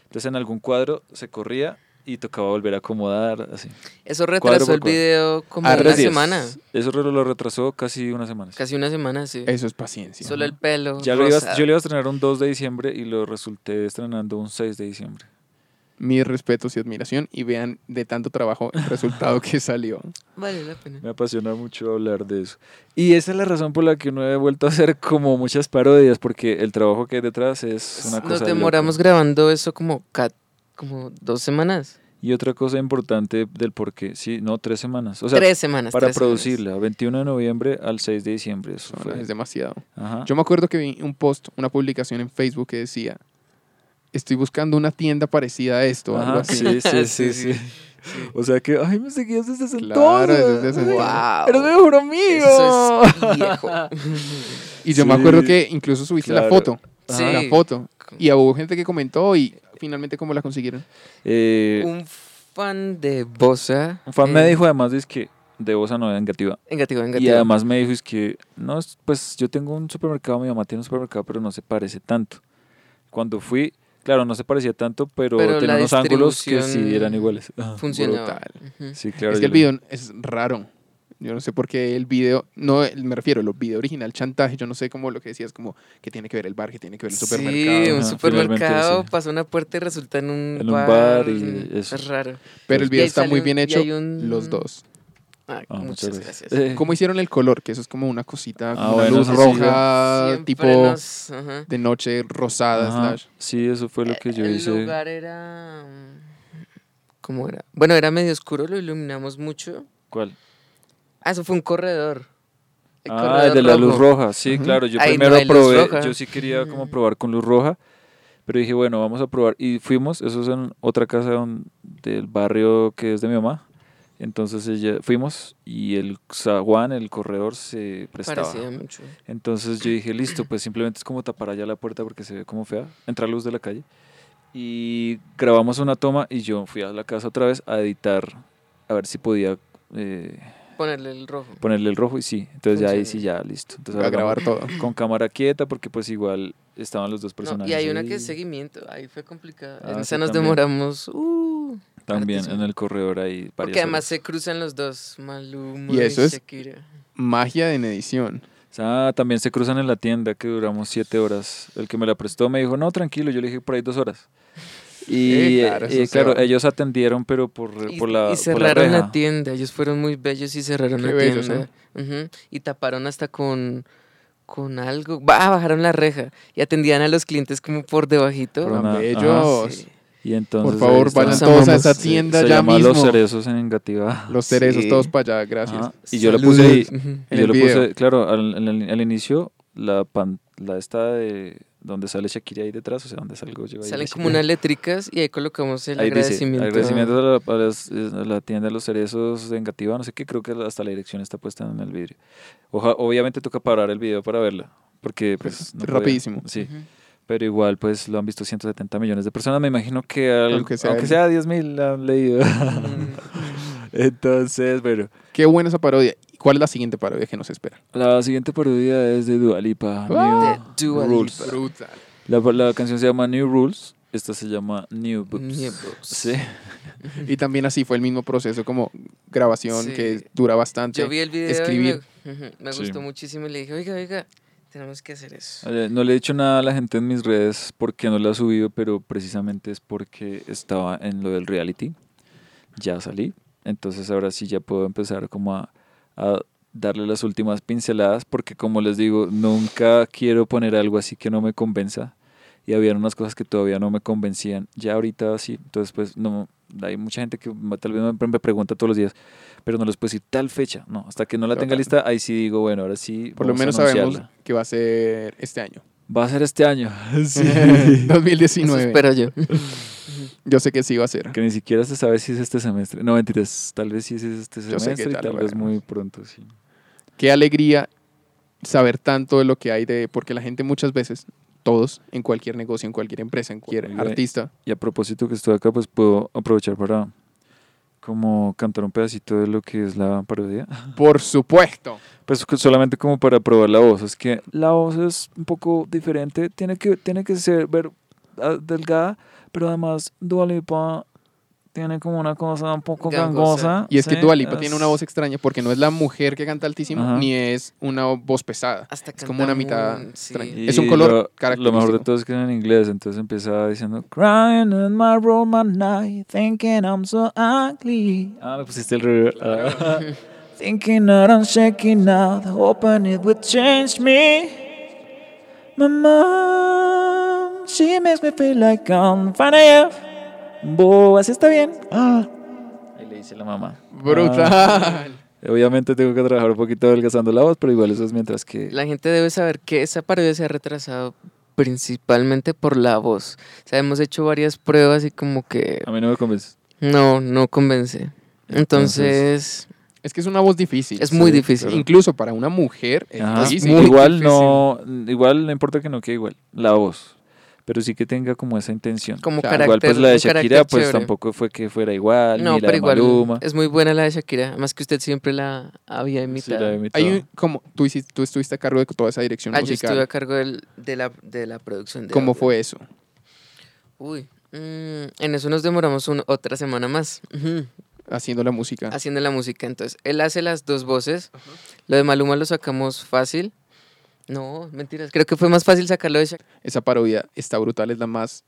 Entonces en algún cuadro se corría y tocaba volver a acomodar así. Eso retrasó el video como una semana. Eso lo retrasó casi una semana. Casi una semana, sí. Eso es paciencia. Solo el pelo. Yo lo iba a estrenar un 2 de diciembre y lo resulté estrenando un 6 de diciembre. Mis respetos y admiración, y vean de tanto trabajo el resultado que salió. Vale la pena. Me apasiona mucho hablar de eso. Y esa es la razón por la que no he vuelto a hacer como muchas parodias, porque el trabajo que hay detrás es una cosa... Nos demoramos grabando eso como 2 semanas. Y otra cosa importante del por qué, 3 semanas. O sea, 3 semanas. Para producirla, 21 de noviembre al 6 de diciembre. Eso es demasiado. Ajá. Yo me acuerdo que vi un post, una publicación en Facebook que decía... Estoy buscando una tienda parecida a esto. Ajá, algo así. Sí. O sea que, me seguías desde ese entonces. Wow. Eres mi mejor amigo. Eso es viejo. Y yo me acuerdo que incluso subiste la foto. Sí. La foto. Y hubo gente que comentó y finalmente, ¿cómo la consiguieron? Un fan de Bosa. Un fan me dijo además es que de Bosa no, de Engativá. Y además me dijo es que, no, pues yo tengo un supermercado, mi mamá tiene un supermercado, pero no se parece tanto. Cuando fui... Claro, no se parecía tanto, pero tenía unos ángulos que sí eran iguales. Funcionaba. Sí, claro, es que el video es raro. Yo no sé por qué el video, no, me refiero, el video original Chantaje, yo no sé cómo lo que decías, como que tiene que ver el bar, que tiene que ver el supermercado. Sí, un supermercado, pasó una puerta y resulta en un bar y eso. Es raro. Pero el video está muy bien hecho, los dos. Ah, muchas gracias. ¿Cómo hicieron el color? Que eso es como una cosita, como una luz roja, tipo de noche rosada. Sí, eso fue lo que yo hice. El lugar era... ¿Cómo era? Bueno, era medio oscuro, lo iluminamos mucho. ¿Cuál? Ah, eso fue un corredor. El corredor de la rojo. Luz roja, sí, claro. Yo primero probé, yo sí quería como probar con luz roja, pero dije, bueno, vamos a probar. Y fuimos, eso es en otra casa del barrio que es de mi mamá. Entonces fuimos y el zaguán, el corredor, se prestaba. Parecía mucho. Entonces yo dije, listo, pues simplemente es como tapar allá la puerta porque se ve como fea, entra luz de la calle. Y grabamos una toma y yo fui a la casa otra vez a editar, a ver si podía... Ponerle el rojo y sí. Entonces funciona. Ya ahí sí, ya listo. Entonces, a grabar todo. Con cámara quieta porque pues igual estaban los dos personajes. No, y hay una que es seguimiento, ahí fue complicada. En esa nos demoramos... También artísimo. En el corredor ahí. Porque además se cruzan los dos, Maluma y Shakira. Es magia en edición. O sea, también se cruzan en la tienda que duramos 7 horas. El que me la prestó me dijo, no, tranquilo, yo le dije por ahí 2 horas. Y claro, ellos atendieron, pero por la cerraron por la tienda, ellos fueron muy bellos y cerraron la tienda. Y taparon hasta con algo, bajaron la reja y atendían a los clientes como por debajito. Bellos. Sí. Y entonces, por favor, vayan todos a esa tienda ya mismo. Se llama Los Cerezos en Engativá. Los Cerezos, todos para allá, gracias. Ajá. Y yo le puse ahí, claro, al inicio, la esta de donde sale Shakira ahí detrás, o sea, donde salgo yo ahí. Salen como unas letricas y ahí colocamos el ahí agradecimiento. Dice, agradecimiento a la tienda de Los Cerezos de Engativá, no sé qué, creo que hasta la dirección está puesta en el vidrio. Obviamente toca parar el video para verla, porque pues... no rapidísimo. Podía, sí. Uh-huh. Pero igual, pues, lo han visto 170 millones de personas. Me imagino que, aunque sea 10.000 la han leído. Entonces, bueno. Qué buena esa parodia. ¿Cuál es la siguiente parodia que nos espera? La siguiente parodia es de Dua Lipa. New Rules. Brutal. La canción se llama New Rules. Esta se llama New Boobs. Sí. Y también así fue el mismo proceso, como grabación, que dura bastante. Yo vi el video. Escribir. Me gustó muchísimo y le dije, oiga. Tenemos que hacer eso. No le he dicho nada a la gente en mis redes porque no la he subido, pero precisamente es porque estaba en lo del reality. Ya salí. Entonces ahora sí ya puedo empezar como a darle las últimas pinceladas porque, como les digo, nunca quiero poner algo así que no me convenza. Y había unas cosas que todavía no me convencían. Ya ahorita sí. Entonces, pues, no... Hay mucha gente que tal vez me pregunta todos los días, pero no les puedo decir tal fecha. No, hasta que no la tenga lista, ahí sí digo, bueno, ahora sí. Por lo menos sabemos que va a ser este año. Va a ser este año. Sí. 2019. Eso espero yo. Yo sé que sí va a ser. Que ni siquiera se sabe si es este semestre. No, mentiras. Tal vez sí es este semestre y tal vez muy pronto, sí. Qué alegría saber tanto de lo que hay porque la gente muchas veces... Todos, en cualquier negocio, en cualquier empresa, en cualquier artista. Y a propósito que estoy acá, pues puedo aprovechar para como cantar un pedacito de lo que es la parodia. Por supuesto. Pues solamente como para probar la voz. Es que la voz es un poco diferente. Tiene que ser delgada, pero además Dua Lipa tiene como una cosa un poco gangosa. Y es que Dua Lipa tiene una voz extraña porque no es la mujer que canta altísimo, ni es una voz pesada. Es como una mitad extraña. Es un color característico. Lo mejor de todo es que es en inglés, entonces empieza diciendo Crying in my room at night, thinking I'm so ugly. Me pusiste el revés. Thinking that I'm shaking out, hoping it would change me. My mom, she makes me feel like I'm fine. Así está bien. Ahí le dice la mamá. Brutal. Obviamente tengo que trabajar un poquito adelgazando la voz, pero igual eso es mientras que... La gente debe saber que esa parodia se ha retrasado principalmente por la voz. O sea, hemos hecho varias pruebas y como que... A mí no me convence. No convence. Entonces... Es que es una voz difícil. Es muy difícil. Claro. Incluso para una mujer es muy difícil. Igual no importa que no quede igual la voz, pero sí que tenga como esa intención. Como carácter, igual pues la de Shakira pues chévere. Tampoco fue que fuera igual, ni la de Maluma. Es muy buena la de Shakira, más que usted siempre la había imitado. Sí, la imitado. ¿Tú estuviste a cargo de toda esa dirección musical? Yo estuve a cargo de la producción. ¿Cómo fue eso? En eso nos demoramos otra semana más. Haciendo la música. Haciendo la música, entonces. Él hace las dos voces. Ajá. Lo de Maluma lo sacamos fácil. No, mentiras. Creo que fue más fácil sacarlo de Shakira. Esa parodia está brutal, es la más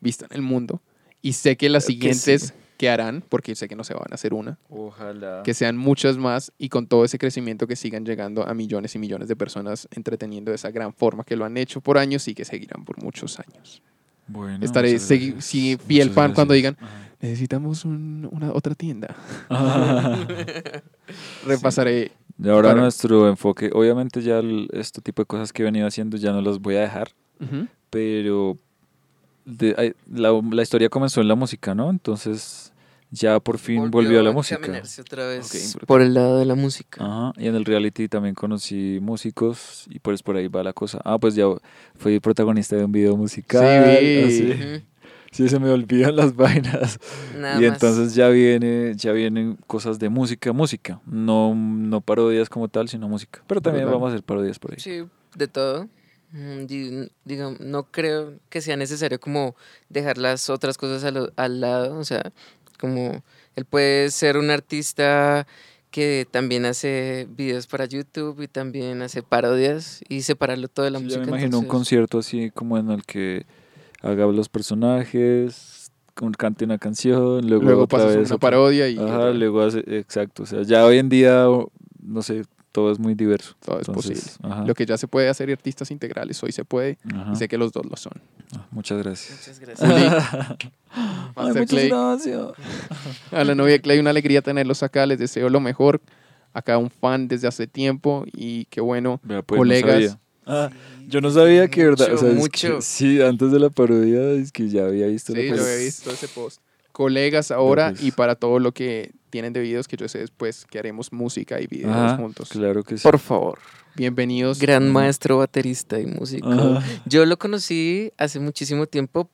vista en el mundo. Y sé que las siguientes que harán, porque sé que no se van a hacer una. Ojalá. Que sean muchas más y con todo ese crecimiento que sigan llegando a millones y millones de personas entreteniendo de esa gran forma que lo han hecho por años y que seguirán por muchos años. Bueno, estaré fiel fan cuando digan, necesitamos otra tienda. Repasaré. Sí. Y ahora nuestro enfoque, obviamente ya este tipo de cosas que he venido haciendo ya no las voy a dejar, pero la historia comenzó en la música, ¿no? Entonces ya por fin volvió a la música. Volvió a caminarse otra vez por el lado de la música. Ajá, y en el reality también conocí músicos y pues por ahí va la cosa. Ah, pues ya fui protagonista de un video musical. Sí, sí, se me olvidan las vainas. Nada y más. Entonces ya vienen cosas de música. No parodias como tal, sino música. Pero también vamos a hacer parodias por ahí. Sí, de todo. Digamos, no creo que sea necesario como dejar las otras cosas al lado, o sea, como él puede ser un artista que también hace videos para YouTube y también hace parodias y separarlo todo de la música. Yo me imagino un concierto así como en el que haga los personajes, cante una canción, luego otra vez una parodia y luego hace, exacto, o sea, ya hoy en día, no sé, todo es muy diverso. Todo es posible. Ajá. Lo que ya se puede hacer y artistas integrales hoy se puede. Ajá. Y sé que los dos lo son. Muchas gracias. Muchas gracias. A la novia de Clay, una alegría tenerlos acá. Les deseo lo mejor. Acá un fan desde hace tiempo y qué bueno, colegas. Yo no sabía que verdad. O sea, mucho. Que, sí, antes de la parodia es que ya había visto. Sí, yo había visto ese post. Colegas ahora y para todo lo que tienen de videos que yo sé después que haremos música y videos juntos. Claro que sí. Por favor. Bienvenidos. Gran maestro baterista y músico. Yo lo conocí hace muchísimo tiempo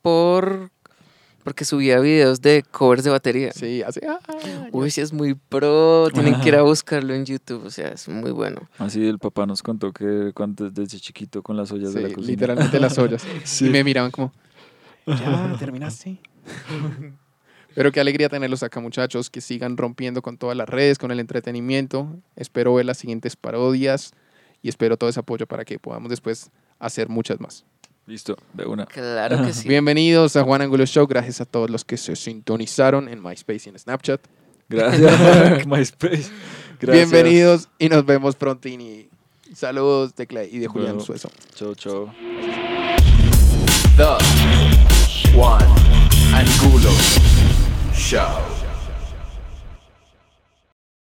porque subía videos de covers de batería. Sí, hace... Uy, sí, es muy pro. Tienen que ir a buscarlo en YouTube. O sea, es muy bueno. Así el papá nos contó que desde chiquito con las ollas de la cocina. Literalmente las ollas. Sí. Y me miraban como... Ya, terminaste. Pero qué alegría tenerlos acá, muchachos, que sigan rompiendo con todas las redes, con el entretenimiento. Espero ver las siguientes parodias y espero todo ese apoyo para que podamos después hacer muchas más. Listo, de una. Claro que sí. Bienvenidos a Juan Angulo Show. Gracias a todos los que se sintonizaron en MySpace y en Snapchat. Gracias, MySpace. Gracias. Bienvenidos y nos vemos prontini. Saludos de Clay y de Julián Sueso. Chao, chao.